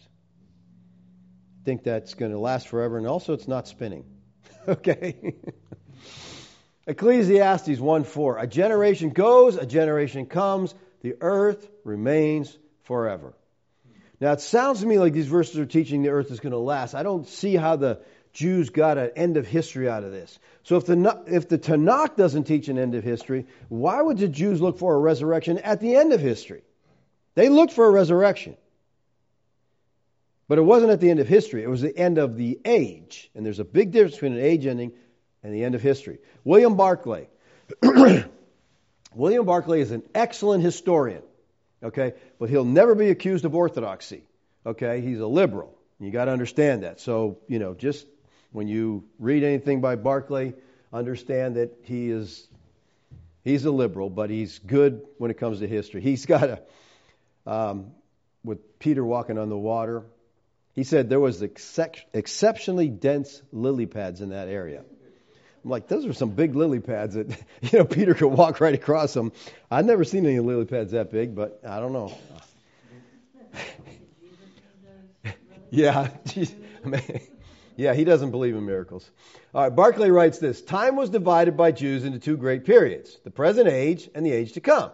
I think that's going to last forever, and also it's not spinning. Okay? Ecclesiastes one four. A generation goes, a generation comes, the earth remains forever. Now, it sounds to me like these verses are teaching the earth is going to last. I don't see how the Jews got an end of history out of this. So if the, if the Tanakh doesn't teach an end of history, why would the Jews look for a resurrection at the end of history? They looked for a resurrection. But it wasn't at the end of history. It was the end of the age. And there's a big difference between an age ending and the end of history. William Barclay. William Barclay is an excellent historian. Okay? But he'll never be accused of orthodoxy. Okay? He's a liberal. You got to understand that. So, you know, just when you read anything by Barclay, understand that he is he's a liberal, but he's good when it comes to history. He's got a, um, with Peter walking on the water, he said there was excep- exceptionally dense lily pads in that area. I'm like, those are some big lily pads that, you know, Peter could walk right across them. I've never seen any lily pads that big, but I don't know. yeah, geez, yeah, he doesn't believe in miracles. All right, Barclay writes this. Time was divided by Jews into two great periods, the present age and the age to come.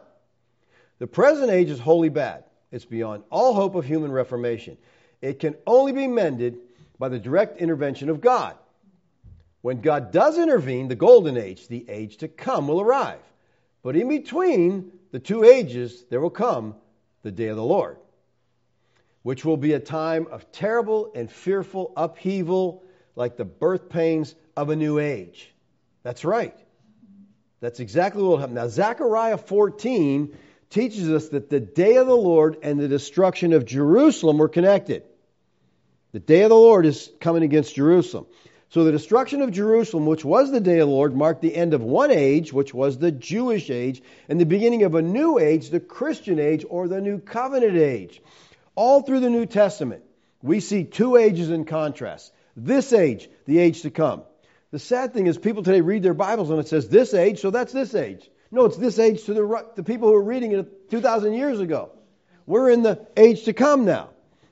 The present age is wholly bad. It's beyond all hope of human reformation. It can only be mended by the direct intervention of God. When God does intervene, the golden age, the age to come, will arrive. But in between the two ages, there will come the day of the Lord, which will be a time of terrible and fearful upheaval, like the birth pains of a new age. That's right. That's exactly what will happen. Now, Zechariah fourteen teaches us that the day of the Lord and the destruction of Jerusalem were connected. The day of the Lord is coming against Jerusalem. So the destruction of Jerusalem, which was the day of the Lord, marked the end of one age, which was the Jewish age, and the beginning of a new age, the Christian age, or the New Covenant age. All through the New Testament, we see two ages in contrast. This age, the age to come. The sad thing is people today read their Bibles and it says this age, so that's this age. No, it's this age to the, the people who were reading it two thousand years ago. We're in the age to come now.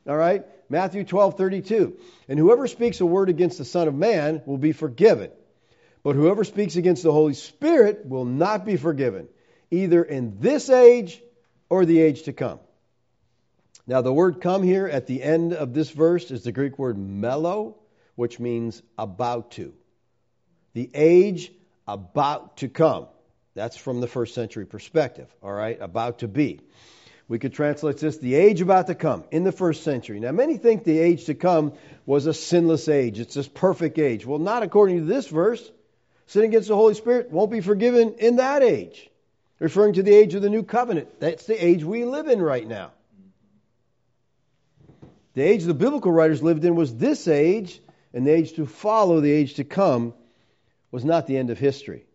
All right? Matthew twelve thirty-two. And whoever speaks a word against the Son of Man will be forgiven. But whoever speaks against the Holy Spirit will not be forgiven, either in this age or the age to come. Now, the word come here at the end of this verse is the Greek word melo, which means about to. the age about to come. That's from the first century perspective, all right, about to be. We could translate this, the age about to come, in the first century. Now, many think the age to come was a sinless age. It's this perfect age. Well, not according to this verse. Sin against the Holy Spirit won't be forgiven in that age. Referring to the age of the new covenant. That's the age we live in right now. The age the biblical writers lived in was this age, and the age to follow, the age to come, was not the end of history.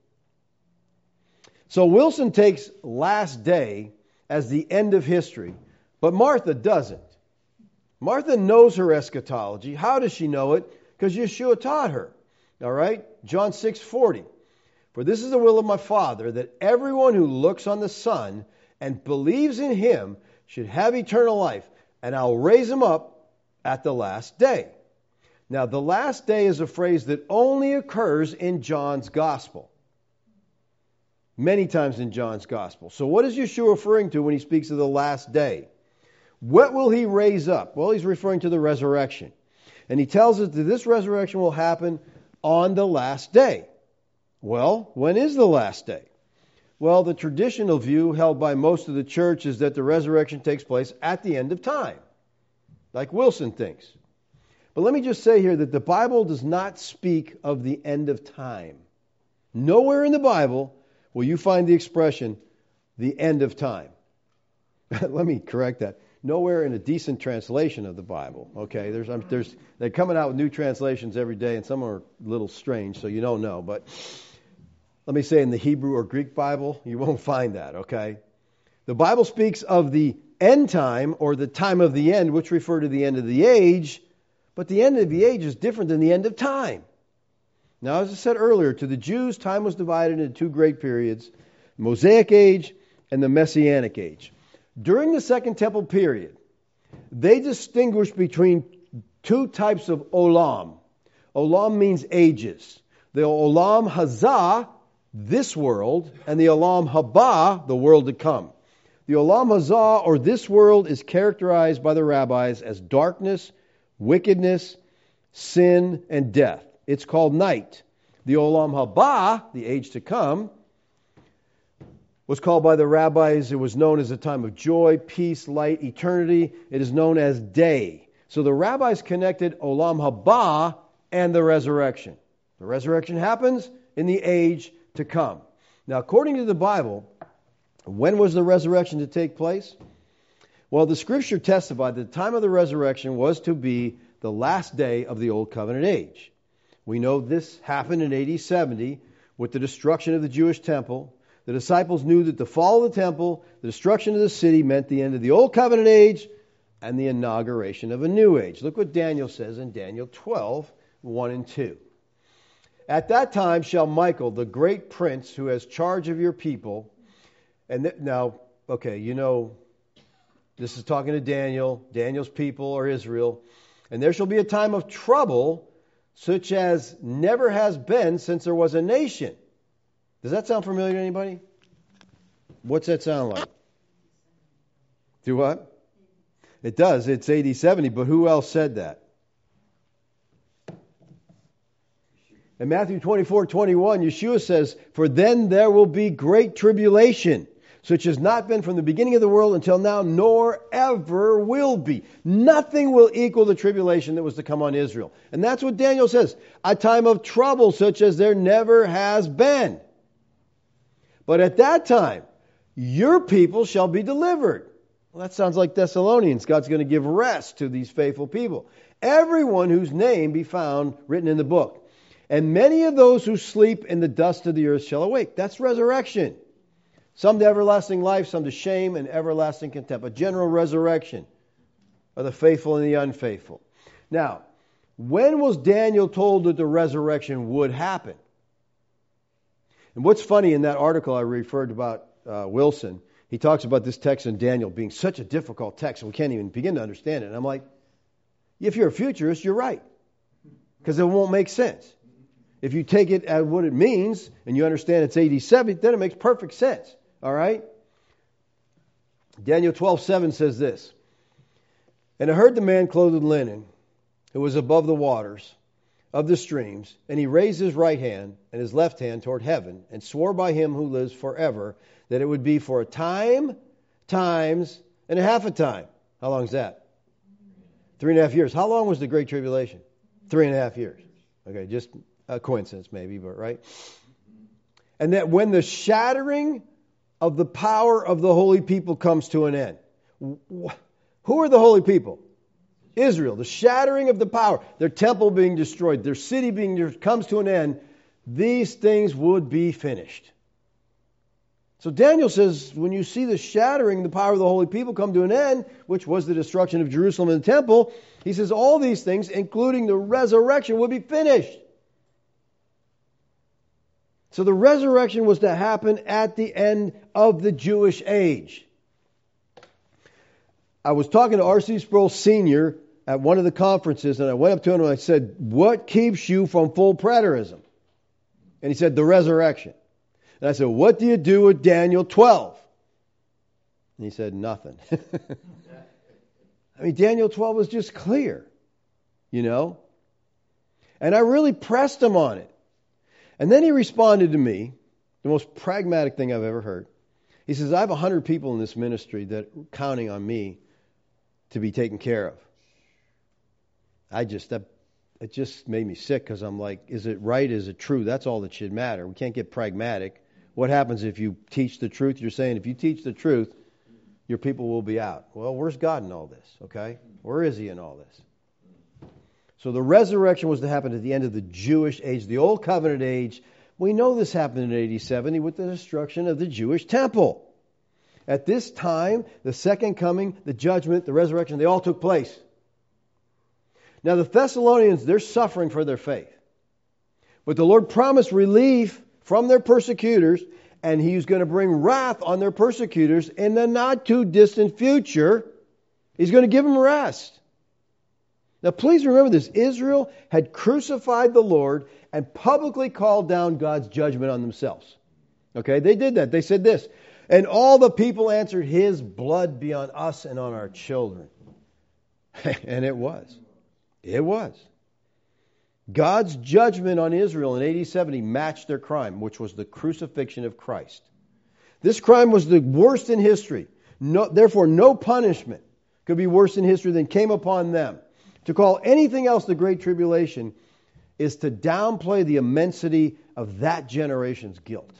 So Wilson takes last day as the end of history, but Martha doesn't. Martha knows her eschatology. How does she know it? Because Yeshua taught her. All right? John six forty. For this is the will of my Father, that everyone who looks on the Son and believes in Him should have eternal life, and I'll raise him up at the last day. Now, the last day is a phrase that only occurs in John's Gospel. Many times in John's Gospel. So what is Yeshua referring to when he speaks of the last day? What will he raise up? Well, he's referring to the resurrection. And he tells us that this resurrection will happen on the last day. Well, when is the last day? Well, the traditional view held by most of the church is that the resurrection takes place at the end of time, like Wilson thinks. But let me just say here that the Bible does not speak of the end of time. Nowhere in the Bible will you find the expression, the end of time. Let me correct that. Nowhere in a decent translation of the Bible. Okay, there's, I'm, there's, they're coming out with new translations every day, and some are a little strange, so you don't know. But let me say, in the Hebrew or Greek Bible, you won't find that, okay? The Bible speaks of the end time, or the time of the end, which refer to the end of the age, but the end of the age is different than the end of time. Now, as I said earlier, to the Jews, time was divided into two great periods, the Mosaic Age and the Messianic Age. During the Second Temple period, they distinguished between two types of olam. Olam means ages. The olam hazah, this world, and the olam haba, the world to come. The olam hazah, or this world, is characterized by the rabbis as darkness, wickedness, sin, and death. It's called night. The olam haba, the age to come, was called by the rabbis, it was known as a time of joy, peace, light, eternity. It is known as day. So the rabbis connected olam haba and the resurrection. The resurrection happens in the age to come. Now, according to the Bible, when was the resurrection to take place? Well, the Scripture testified that the time of the resurrection was to be the last day of the Old Covenant age. We know this happened in A D seventy with the destruction of the Jewish temple. The disciples knew that the fall of the temple, the destruction of the city, meant the end of the Old Covenant age and the inauguration of a new age. Look what Daniel says in Daniel twelve, one and two. At that time shall Michael, the great prince who has charge of your people, and th- now, okay, you know, this is talking to Daniel, Daniel's people or Israel, and there shall be a time of trouble such as never has been since there was a nation. Does that sound familiar to anybody? What's that sound like? Do what? It does. It's A D seventy, but who else said that? In Matthew twenty-four twenty-one, Yeshua says, for then there will be great tribulation, such as not been from the beginning of the world until now, nor ever will be. Nothing will equal the tribulation that was to come on Israel. And that's what Daniel says. A time of trouble such as there never has been. But at that time, your people shall be delivered. Well, that sounds like Thessalonians. God's going to give rest to these faithful people. Everyone whose name be found written in the book. And many of those who sleep in the dust of the earth shall awake. That's resurrection. Some to everlasting life, some to shame and everlasting contempt. A general resurrection of the faithful and the unfaithful. Now, when was Daniel told that the resurrection would happen? And what's funny, in that article I referred about uh, Wilson, he talks about this text in Daniel being such a difficult text, we can't even begin to understand it. And I'm like, if you're a futurist, you're right. Because it won't make sense. If you take it at what it means, and you understand it's A D seventy, then it makes perfect sense. All right? Daniel twelve seven says this. And I heard the man clothed in linen, who was above the waters, of the streams, and he raised his right hand and his left hand toward heaven, and swore by him who lives forever that it would be for a time, times, and a half a time. How long is that? Three and a half years. How long was the Great Tribulation? Three and a half years. Okay, just a coincidence maybe, but right? And that when the shattering of the power of the holy people comes to an end. Who are the holy people? Israel. The shattering of the power. Their temple being destroyed. Their city being destroyed, comes to an end. These things would be finished. So Daniel says, when you see the shattering, the power of the holy people come to an end, which was the destruction of Jerusalem and the temple, he says all these things, including the resurrection, will be finished. So the resurrection was to happen at the end of the Jewish age. I was talking to R C Sproul Senior at one of the conferences, and I went up to him and I said, what keeps you from full preterism? And he said, the resurrection. And I said, what do you do with Daniel twelve? And he said, nothing. I mean, Daniel twelve was just clear, you know. And I really pressed him on it. And then he responded to me, the most pragmatic thing I've ever heard. He says, I have one hundred people in this ministry that are counting on me to be taken care of. I just, that, it just made me sick because I'm like, is it right? Is it true? That's all that should matter. We can't get pragmatic. What happens if you teach the truth? You're saying if you teach the truth, your people will be out. Well, where's God in all this? Okay? Where is he in all this? So the resurrection was to happen at the end of the Jewish age, the Old Covenant age. We know this happened in A D seventy with the destruction of the Jewish temple. At this time, the second coming, the judgment, the resurrection, they all took place. Now the Thessalonians, they're suffering for their faith. But the Lord promised relief from their persecutors, and he's going to bring wrath on their persecutors in the not too distant future. He's going to give them rest. Now, please remember this. Israel had crucified the Lord and publicly called down God's judgment on themselves. Okay, they did that. They said this. And all the people answered, his blood be on us and on our children. And it was. It was. God's judgment on Israel in A D seventy matched their crime, which was the crucifixion of Christ. This crime was the worst in history. No, therefore, no punishment could be worse in history than came upon them. To call anything else the Great Tribulation is to downplay the immensity of that generation's guilt.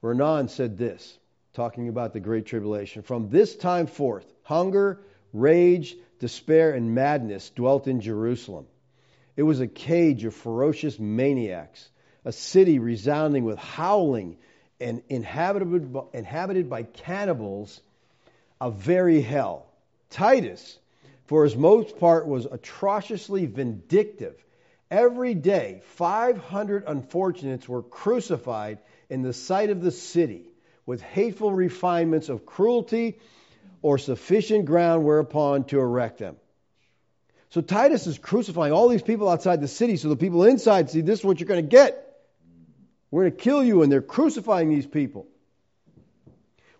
Renan said this, talking about the Great Tribulation. From this time forth, hunger, rage, despair, and madness dwelt in Jerusalem. It was a cage of ferocious maniacs, a city resounding with howling and inhabited by, inhabited by cannibals, a very hell. Titus, for his most part, was atrociously vindictive. Every day, five hundred unfortunates were crucified in the sight of the city with hateful refinements of cruelty or sufficient ground whereupon to erect them. So Titus is crucifying all these people outside the city so the people inside see, this is what you're going to get. We're going to kill you, and they're crucifying these people.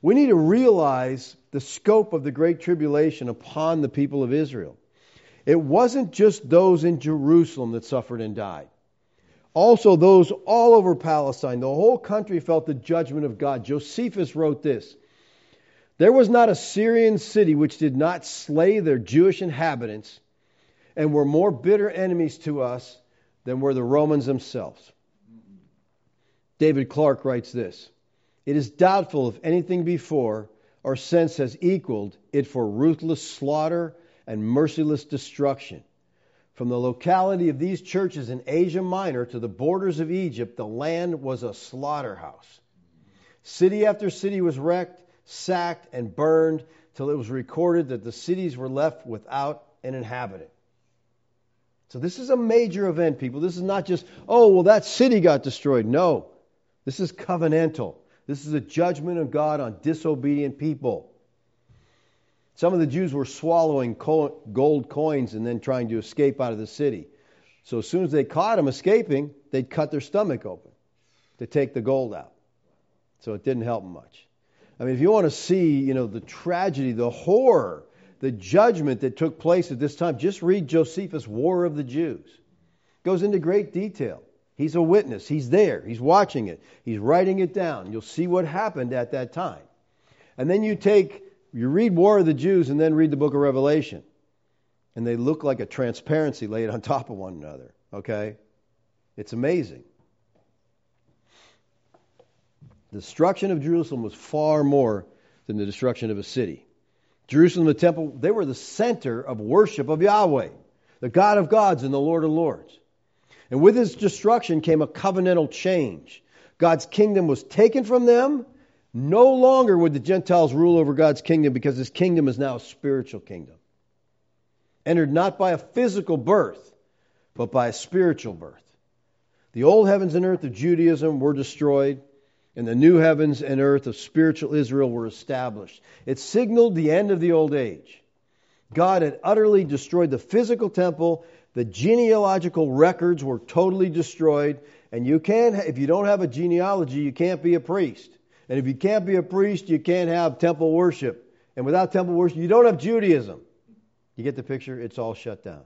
We need to realize the scope of the Great Tribulation upon the people of Israel. It wasn't just those in Jerusalem that suffered and died. Also those all over Palestine. The whole country felt the judgment of God. Josephus wrote this. There was not a Syrian city which did not slay their Jewish inhabitants and were more bitter enemies to us than were the Romans themselves. David Clark writes this. It is doubtful if anything before or since has equaled it for ruthless slaughter and merciless destruction. From the locality of these churches in Asia Minor to the borders of Egypt, the land was a slaughterhouse. City after city was wrecked, sacked, and burned till it was recorded that the cities were left without an inhabitant. So this is a major event, people. This is not just, oh, well, that city got destroyed. No, this is covenantal. This is a judgment of God on disobedient people. Some of the Jews were swallowing gold coins and then trying to escape out of the city. So as soon as they caught them escaping, they'd cut their stomach open to take the gold out. So it didn't help them much. I mean, if you want to see, you know, the tragedy, the horror the judgment that took place at this time. Just read Josephus' War of the Jews. It goes into great detail. He's a witness. He's there. He's watching it. He's writing it down. You'll see what happened at that time. And then you take, you read War of the Jews and then read the book of Revelation. And they look like a transparency laid on top of one another. Okay? It's amazing. The destruction of Jerusalem was far more than the destruction of a city. Jerusalem, the temple, they were the center of worship of Yahweh, the God of gods and the Lord of lords. And with his destruction came a covenantal change. God's kingdom was taken from them. No longer would the Gentiles rule over God's kingdom, because his kingdom is now a spiritual kingdom. Entered not by a physical birth, but by a spiritual birth. The old heavens and earth of Judaism were destroyed, and the new heavens and earth of spiritual Israel were established. It signaled the end of the old age. God had utterly destroyed the physical temple. The genealogical records were totally destroyed. And you can't, if you don't have a genealogy, you can't be a priest. And if you can't be a priest, you can't have temple worship. And without temple worship, you don't have Judaism. You get the picture? It's all shut down.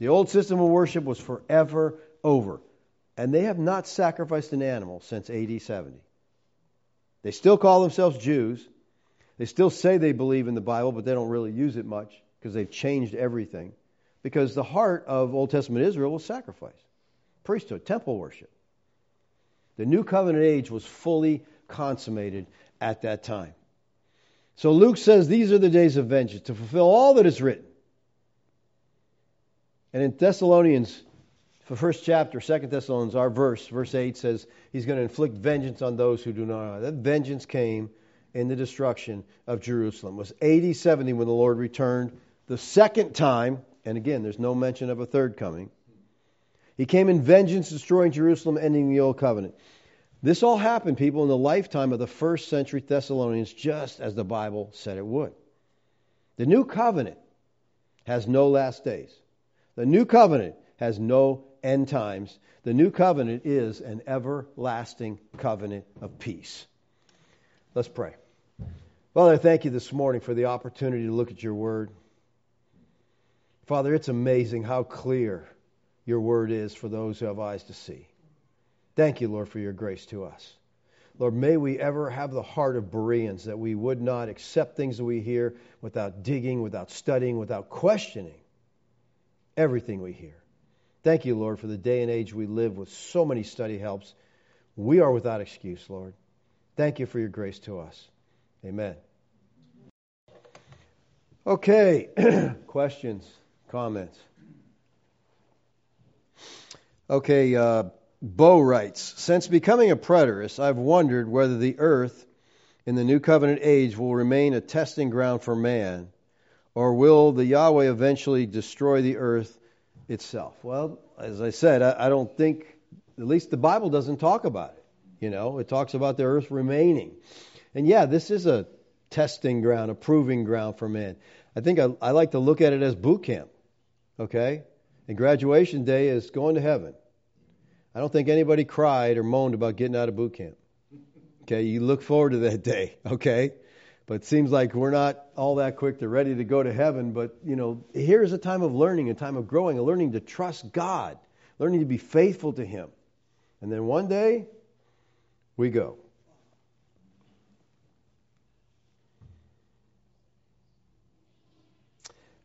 The old system of worship was forever over. And they have not sacrificed an animal since A D seventy. They still call themselves Jews. They still say they believe in the Bible, but they don't really use it much because they've changed everything. Because the heart of Old Testament Israel was sacrifice, priesthood, temple worship. The new covenant age was fully consummated at that time. So Luke says these are the days of vengeance to fulfill all that is written. And in Thessalonians, the first chapter, Second Thessalonians, our verse, verse eight says he's going to inflict vengeance on those who do not. That vengeance came in the destruction of Jerusalem. It was A D seventy when the Lord returned the second time. And again, there's no mention of a third coming. He came in vengeance, destroying Jerusalem, ending the old covenant. This all happened, people, in the lifetime of the first century Thessalonians, just as the Bible said it would. The new covenant has no last days. The new covenant has no end times. The new covenant is an everlasting covenant of peace. Let's pray. Father, I thank you this morning for the opportunity to look at your word. Father, it's amazing how clear your word is for those who have eyes to see. Thank you, Lord, for your grace to us. Lord, may we ever have the heart of Bereans, that we would not accept things that we hear without digging, without studying, without questioning everything we hear. Thank you, Lord, for the day and age we live with so many study helps. We are without excuse, Lord. Thank you for your grace to us. Amen. Okay, questions, comments. Okay, uh, Bo writes, since becoming a preterist, I've wondered whether the earth in the new covenant age will remain a testing ground for man, or will the Yahweh eventually destroy the earth itself? Well, as I said, I, I don't think, at least the Bible doesn't talk about it. You know, it talks about the earth remaining. And yeah, this is a testing ground, a proving ground for man. I think I, I like to look at it as boot camp, okay? And graduation day is going to heaven. I don't think anybody cried or moaned about getting out of boot camp. Okay, you look forward to that day, okay? But it seems like we're not all that quick to ready to go to heaven. But, you know, here is a time of learning, a time of growing, a learning to trust God, learning to be faithful to Him. And then one day, we go.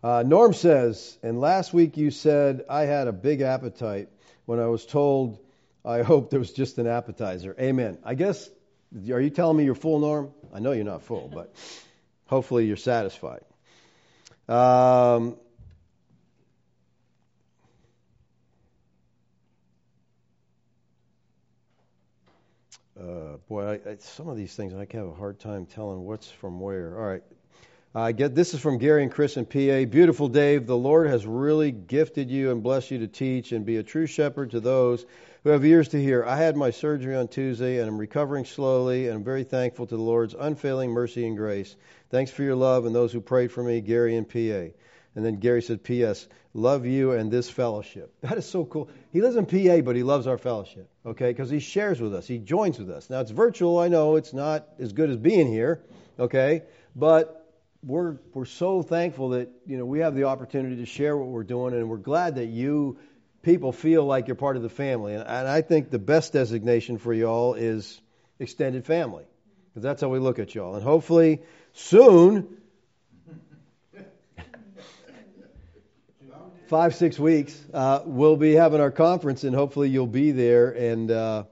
Uh, Norm says, and last week you said, I had a big appetite when I was told I hoped it was just an appetizer. Amen. I guess, are you telling me you're full, Norm? I know you're not full, but hopefully you're satisfied. Um, uh, boy, I, I, some of these things I can have a hard time telling what's from where. All right. I get, this is from Gary and Chris and P A. Beautiful, Dave. The Lord has really gifted you and blessed you to teach and be a true shepherd to those who have ears to hear. I had my surgery on Tuesday and I'm recovering slowly, and I'm very thankful to the Lord's unfailing mercy and grace. Thanks for your love and those who prayed for me, Gary and P A. And then Gary said, P S, love you and this fellowship. That is so cool. He lives in P A, but he loves our fellowship, okay, because he shares with us. He joins with us. Now, it's virtual. I know it's not as good as being here, okay, but we're we're so thankful that, you know, we have the opportunity to share what we're doing, and we're glad that you people feel like you're part of the family. And, and I think the best designation for y'all is extended family, because that's how we look at y'all. And hopefully soon, five, six weeks, uh, we'll be having our conference, and hopefully you'll be there, and uh,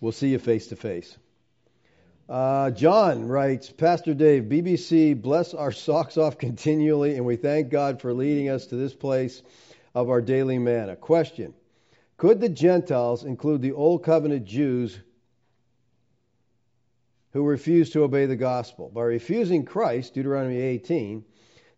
we'll see you face to face. Uh, John writes, Pastor Dave, B B C, bless our socks off continually, and we thank God for leading us to this place of our daily manna. Question, could the Gentiles include the Old Covenant Jews who refused to obey the gospel? By refusing Christ, Deuteronomy eighteen,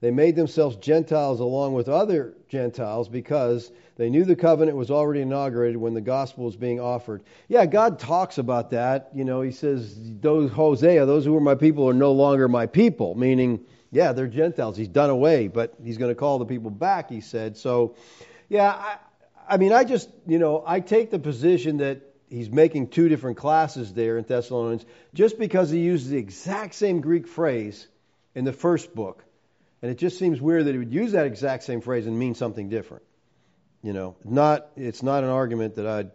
they made themselves Gentiles along with other Gentiles because they knew the covenant was already inaugurated when the gospel was being offered. Yeah, God talks about that. You know, he says, those Hosea, those who were my people are no longer my people, meaning, yeah, they're Gentiles. He's done away, but he's going to call the people back, he said. So, yeah, I, I mean, I just, you know, I take the position that he's making two different classes there in Thessalonians just because he uses the exact same Greek phrase in the first book. And it just seems weird that he would use that exact same phrase and mean something different. You know, not it's not an argument that I'd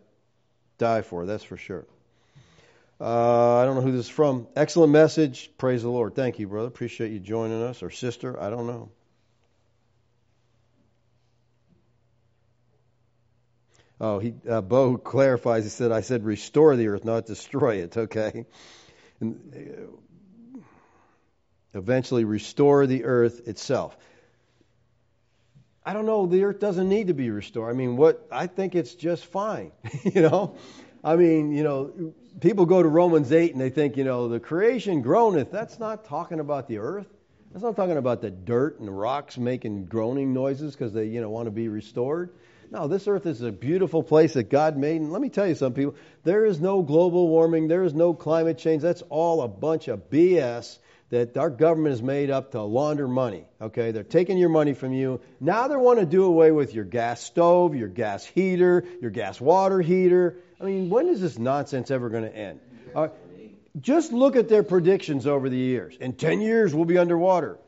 die for, that's for sure. Uh, I don't know who this is from. Excellent message. Praise the Lord. Thank you, brother. Appreciate you joining us, or sister. I don't know. Oh, he uh, Bo clarifies. He said, I said restore the earth, not destroy it. Okay. And, uh, eventually restore the earth itself. I don't know, the earth doesn't need to be restored. I mean, what I think it's just fine. you know? I mean, you know, people go to Romans eight and they think, you know, the creation groaneth. That's not talking about the earth. That's not talking about the dirt and rocks making groaning noises because they, you know, want to be restored. No, this earth is a beautiful place that God made. And let me tell you something, people, there is no global warming, there is no climate change. That's all a bunch of B S. That our government is made up to launder money, okay? They're taking your money from you. Now they want to do away with your gas stove, your gas heater, your gas water heater. I mean, when is this nonsense ever going to end? Uh, just look at their predictions over the years. In ten years, we'll be underwater.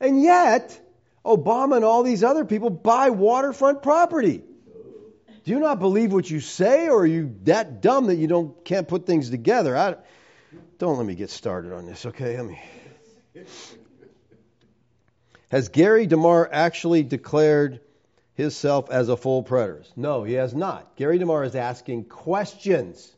And yet, Obama and all these other people buy waterfront property. Do you not believe what you say, or are you that dumb that you don't can't put things together? I Don't let me get started on this, okay? I mean, has Gary DeMar actually declared himself as a full preterist? No, he has not. Gary DeMar is asking questions.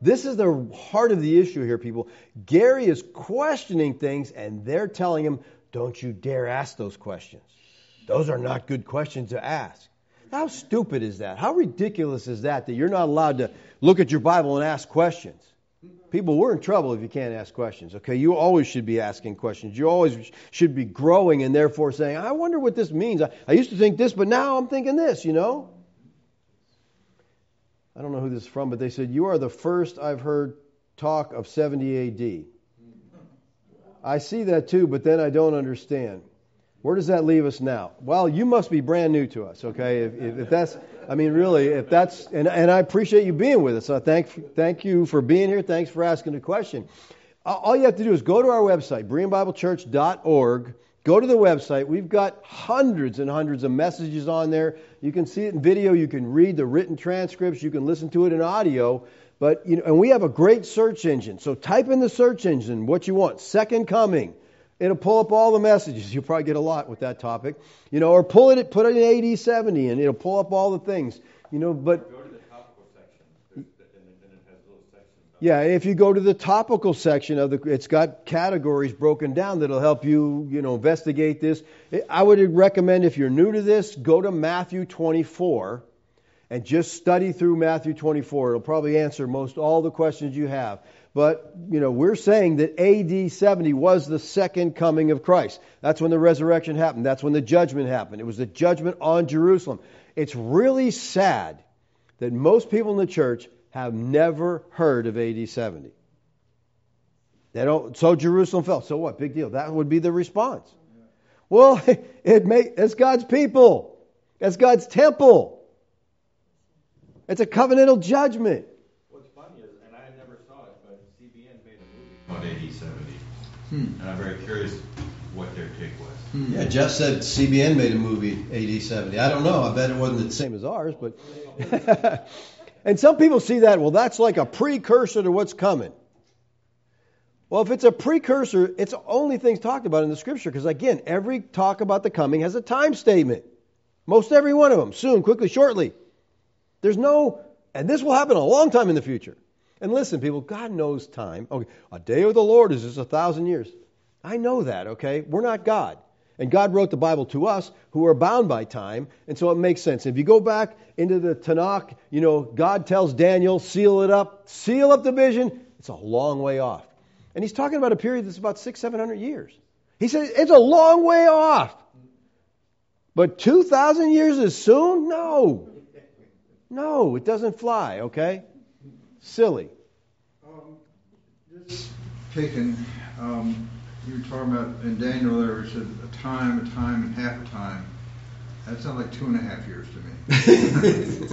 This is the heart of the issue here, people. Gary is questioning things, and they're telling him, don't you dare ask those questions. Those are not good questions to ask. How stupid is that? How ridiculous is that, that you're not allowed to look at your Bible and ask questions? People, we're in trouble if you can't ask questions, okay? You always should be asking questions. You always should be growing and therefore saying, I wonder what this means. I, I used to think this, but now I'm thinking this, you know? I don't know who this is from, but they said, you are the first I've heard talk of seventy A D I see that too, but then I don't understand. Where does that leave us now? Well, you must be brand new to us, okay? If, if, if that's, I mean, really, if that's, and, and I appreciate you being with us. I thank, thank you for being here. Thanks for asking the question. All you have to do is go to our website, Berean Bible Church dot org. Go to the website. We've got hundreds and hundreds of messages on there. You can see it in video. You can read the written transcripts. You can listen to it in audio. But, you know, and we have a great search engine. So type in the search engine what you want. Second Coming. It'll pull up all the messages. You'll probably get a lot with that topic. You know, or pull it, put it in A D seventy, and it'll pull up all the things. You know, but... Go to the topical section. And it has little sections. Yeah, if you go to the topical section, of the, it's got categories broken down that'll help you, you know, investigate this. I would recommend, if you're new to this, go to Matthew twenty-four and just study through Matthew twenty-four. It'll probably answer most all the questions you have. But, you know, we're saying that A D seventy was the second coming of Christ. That's when the resurrection happened. That's when the judgment happened. It was the judgment on Jerusalem. It's really sad that most people in the church have never heard of A D seventy. They don't. So Jerusalem fell. So what? Big deal. That would be the response. Well, it may, it's God's people. It's God's temple. It's a covenantal judgment. C B N C B N made a movie called A D seventy, hmm. and I'm very curious what their take was. Hmm. Yeah, Jeff said C B N made a movie A D seventy. I don't know. I bet it wasn't the same as ours, but and some people see that, well, that's like a precursor to what's coming. Well, if it's a precursor, it's only things talked about in the Scripture, because again, every talk about the coming has a time statement. Most every one of them, soon, quickly, shortly. There's no, and this will happen a long time in the future. And listen, people, God knows time. Okay, a day of the Lord is just a thousand years. I know that, okay? We're not God. And God wrote the Bible to us who are bound by time, and so it makes sense. If you go back into the Tanakh, you know, God tells Daniel, seal it up, seal up the vision. It's a long way off. And he's talking about a period that's about six, seven hundred years. He says, it's a long way off. But two thousand years is soon? No. No, it doesn't fly, okay? Silly. Um, just taking, um, you were talking about in Daniel there, we said a time, a time, and half a time. That sounds like two and a half years to me. A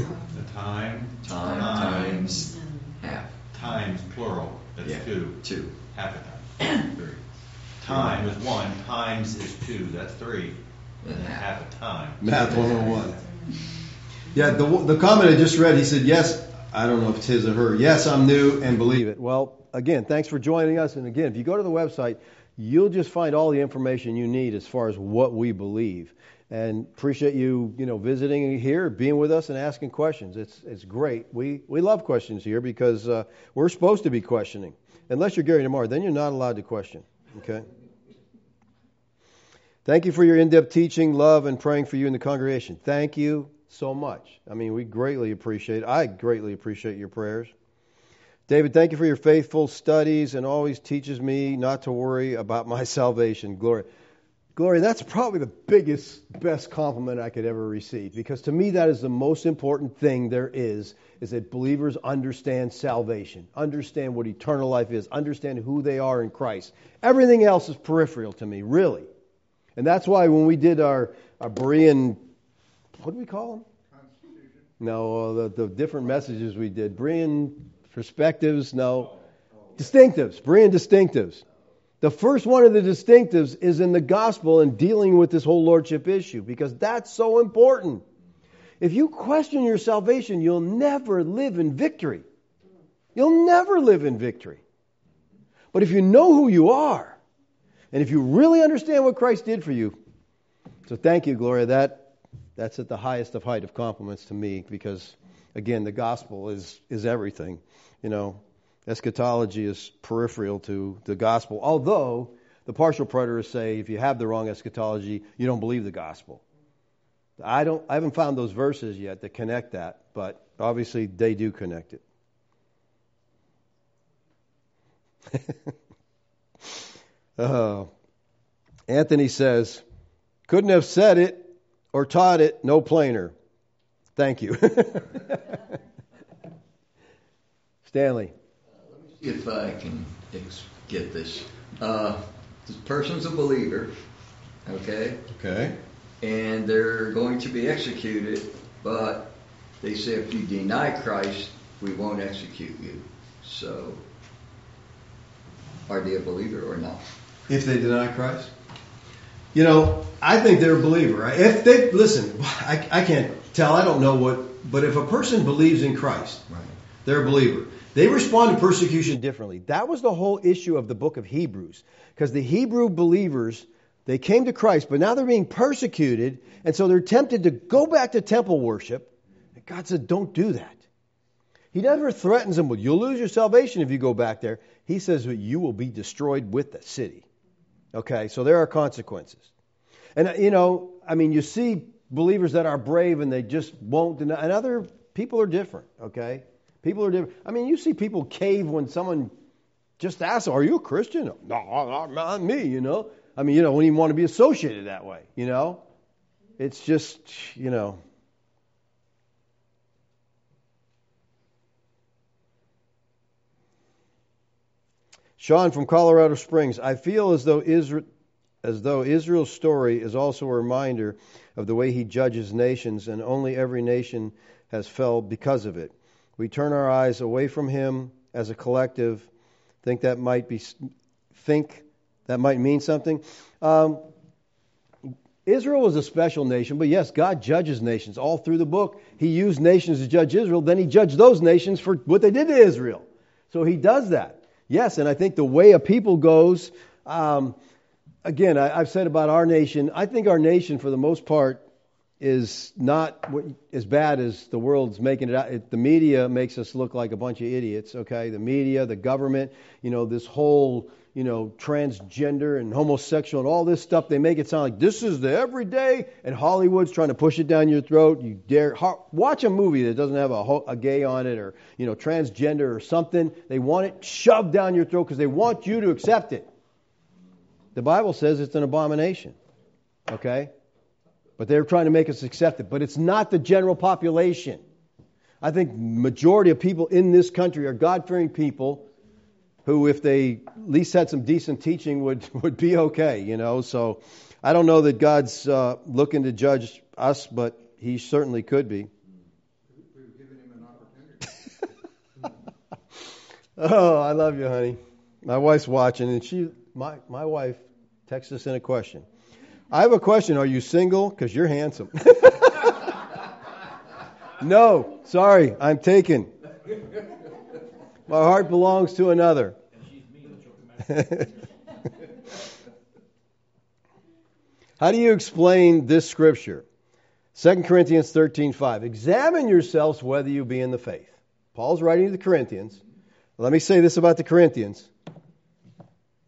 time, time, times, half. Times, plural. That's yeah, two. Two. Half a time. Three. Time is one. Times is two. That's three. And half a time. Math one oh one. Yeah, the the comment I just read, he said, yes, I don't know if it's his or her. Yes, I'm new and believe it. Well, again, thanks for joining us. And again, if you go to the website, you'll just find all the information you need as far as what we believe. And appreciate you, you know, visiting here, being with us, and asking questions. It's it's great. We we love questions here because uh, we're supposed to be questioning. Unless you're Gary DeMar, then you're not allowed to question. Okay. Thank you for your in-depth teaching, love, and praying for you in the congregation. Thank you so much. I mean, we greatly appreciate, I greatly appreciate your prayers. David, thank you for your faithful studies and always teaches me not to worry about my salvation. Glory. Glory, that's probably the biggest, best compliment I could ever receive, because to me that is the most important thing there is, is that believers understand salvation, understand what eternal life is, understand who they are in Christ. Everything else is peripheral to me, really. And that's why when we did our, our Berean, what do we call them? Constitution. No, uh, the, the different messages we did. Berean perspectives, no. Distinctives, Berean distinctives. The first one of the distinctives is in the gospel and dealing with this whole lordship issue, because that's so important. If you question your salvation, you'll never live in victory. You'll never live in victory. But if you know who you are, and if you really understand what Christ did for you, so thank you, Gloria. That that's at the highest of height of compliments to me, because again, the gospel is is everything. You know, eschatology is peripheral to the gospel. Although the partial preterists say if you have the wrong eschatology, you don't believe the gospel. I don't. I haven't found those verses yet that connect that, but obviously they do connect it. Uh, Anthony says, couldn't have said it or taught it no plainer. Thank you. Stanley. Uh, let me see if I can get this. Uh, this person's a believer, okay? Okay. And they're going to be executed, but they say if you deny Christ, we won't execute you. So, are they a believer or not? If they deny Christ? You know, I think they're a believer. If they, listen, I, I can't tell, I don't know what, but if a person believes in Christ, right, they're a believer. They respond to persecution differently. That was the whole issue of the book of Hebrews, because the Hebrew believers, they came to Christ, but now they're being persecuted, and so they're tempted to go back to temple worship. And God said, don't do that. He never threatens them with, you'll lose your salvation if you go back there. He says, well, you will be destroyed with the city. Okay, so there are consequences. And, you know, I mean, you see believers that are brave and they just won't deny. And other people are different, okay? People are different. I mean, you see people cave when someone just asks, are you a Christian? No, not, not me, you know? I mean, you don't even want to be associated that way, you know? It's just, you know... Sean from Colorado Springs, I feel as though Israel, as though Israel's story is also a reminder of the way he judges nations, and only every nation has fell because of it. We turn our eyes away from him as a collective Think that might be think that might mean something. Um, Israel was a special nation, but yes, God judges nations all through the book. He used nations to judge Israel. Then he judged those nations for what they did to Israel. So he does that. Yes, and I think the way a people goes, um, again, I, I've said about our nation, I think our nation, for the most part, is not as bad as the world's making it out. It, the media makes us look like a bunch of idiots, okay? The media, the government, you know, this whole, you know, transgender and homosexual and all this stuff, they make it sound like this is the everyday, and Hollywood's trying to push it down your throat. You dare ho- watch a movie that doesn't have a, ho- a gay on it, or, you know, transgender or something. They want it shoved down your throat because they want you to accept it. The Bible says it's an abomination, okay? But they're trying to make us accept it. But it's not the general population. I think majority of people in this country are God-fearing people who, if they at least had some decent teaching, would, would be okay, you know. So I don't know that God's uh, looking to judge us, but he certainly could be. We've given him an opportunity. Oh, I love you, honey. My wife's watching, and she, my, my wife texts us in a question. I have a question. Are you single? Because you're handsome. No, sorry, I'm taken. My heart belongs to another. How do you explain this scripture? Second Corinthians thirteen five. Examine yourselves whether you be in the faith. Paul's writing to the Corinthians. Let me say this about the Corinthians.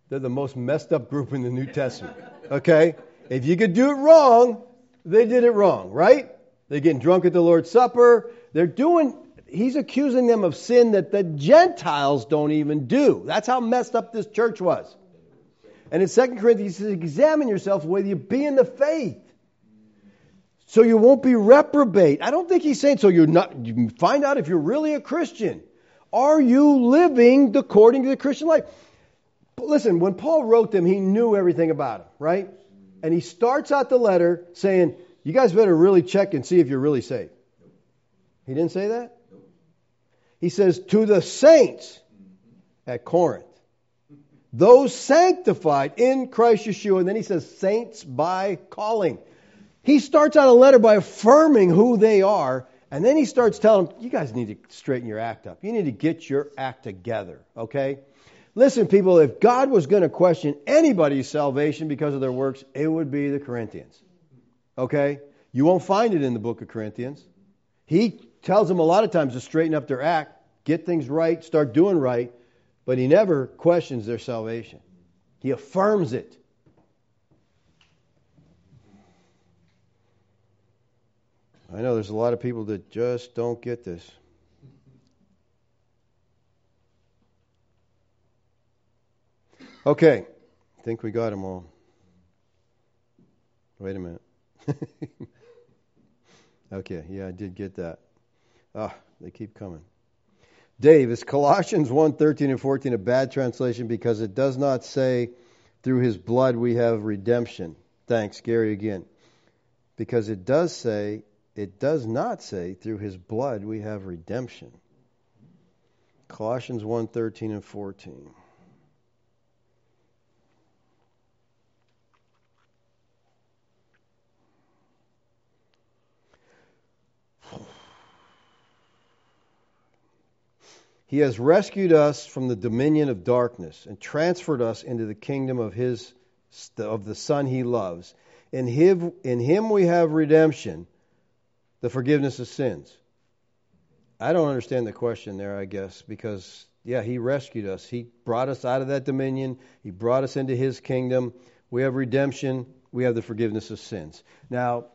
They're the most messed up group in the New Testament. Okay? If you could do it wrong, they did it wrong, right? They're getting drunk at the Lord's Supper. They're doing, he's accusing them of sin that the Gentiles don't even do. That's how messed up this church was. And in Second Corinthians, he says, examine yourself whether you be in the faith, so you won't be reprobate. I don't think he's saying, so you're not, you can find out if you're really a Christian. Are you living according to the Christian life? But listen, when Paul wrote them, he knew everything about them, right? And he starts out the letter saying, you guys better really check and see if you're really saved. He didn't say that? He says, to the saints at Corinth, those sanctified in Christ Yeshua. And then he says, saints by calling. He starts out a letter by affirming who they are. And then he starts telling them, you guys need to straighten your act up. You need to get your act together, okay? Listen, people, if God was going to question anybody's salvation because of their works, it would be the Corinthians. Okay? You won't find it in the book of Corinthians. He tells them a lot of times to straighten up their act, get things right, start doing right, but he never questions their salvation. He affirms it. I know there's a lot of people that just don't get this. Okay, I think we got them all. Wait a minute. Okay, yeah, I did get that. Ah, they keep coming. Dave, is Colossians one thirteen and fourteen a bad translation because it does not say, through his blood we have redemption? Thanks, Gary, again. Because it does say, it does not say, through his blood we have redemption. Colossians one thirteen and fourteen. He has rescued us from the dominion of darkness and transferred us into the kingdom of his of the Son he loves. In him, in him we have redemption, the forgiveness of sins. I don't understand the question there, I guess, because, yeah, he rescued us. He brought us out of that dominion. He brought us into his kingdom. We have redemption. We have the forgiveness of sins. Now,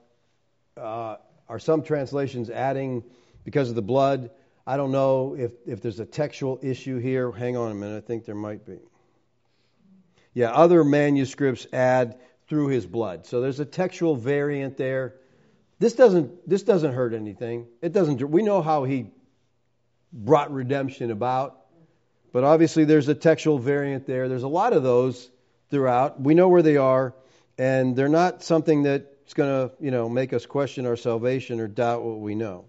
uh, are some translations adding, because of the blood? I don't know if, if there's a textual issue here. Hang on a minute. I think there might be. Yeah, other manuscripts add through his blood. So there's a textual variant there. This doesn't this doesn't hurt anything. It doesn't. We know how he brought redemption about, but obviously there's a textual variant there. There's a lot of those throughout. We know where they are, and they're not something that's going to, you know, make us question our salvation or doubt what we know.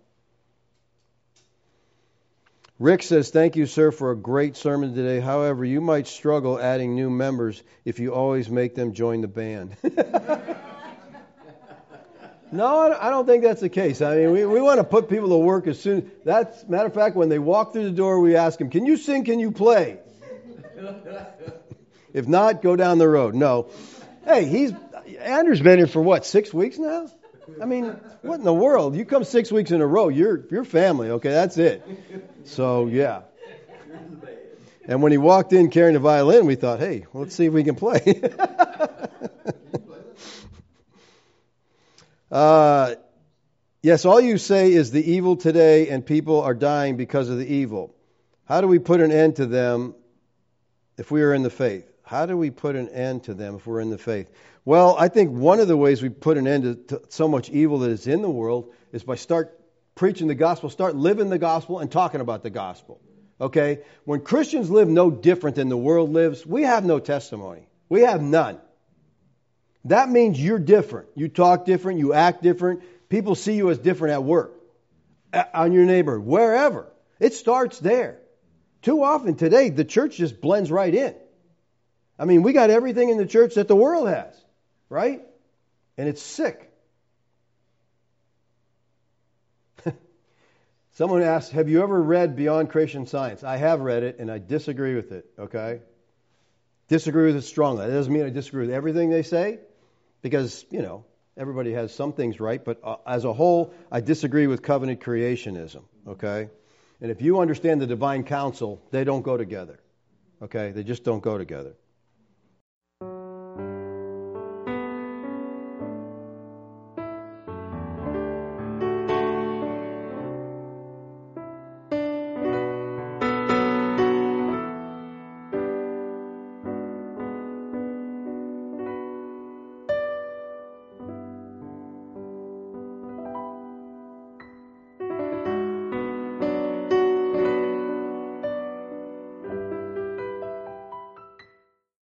Rick says, thank you, sir, for a great sermon today. However, you might struggle adding new members if you always make them join the band. No, I don't think that's the case. I mean, we, we want to put people to work as soon. That's, matter of fact, when they walk through the door, we ask them, can you sing, can you play? If not, go down the road. No. Hey, he's Andrew's been here for, what, six weeks now? I mean, what in the world? You come six weeks in a row, you're, you're family. Okay, that's it. So, yeah. And when he walked in carrying a violin, we thought, hey, well, let's see if we can play. Uh, yes, all you say is the evil today and people are dying because of the evil. How do we put an end to them if we are in the faith? How do we put an end to them if we're in the faith? Well, I think one of the ways we put an end to so much evil that is in the world is by start preaching the gospel, start living the gospel and talking about the gospel. Okay? When Christians live no different than the world lives, we have no testimony. We have none. That means you're different. You talk different. You act different. People see you as different at work, on your neighborhood, wherever. It starts there. Too often today, the church just blends right in. I mean, we got everything in the church that the world has, right? And it's sick. Someone asked, have you ever read Beyond Creation Science? I have read it, and I disagree with it, okay? Disagree with it strongly. That doesn't mean I disagree with everything they say. Because, you know, everybody has some things right, but as a whole, I disagree with covenant creationism, okay? And if you understand the divine counsel, they don't go together, okay? They just don't go together.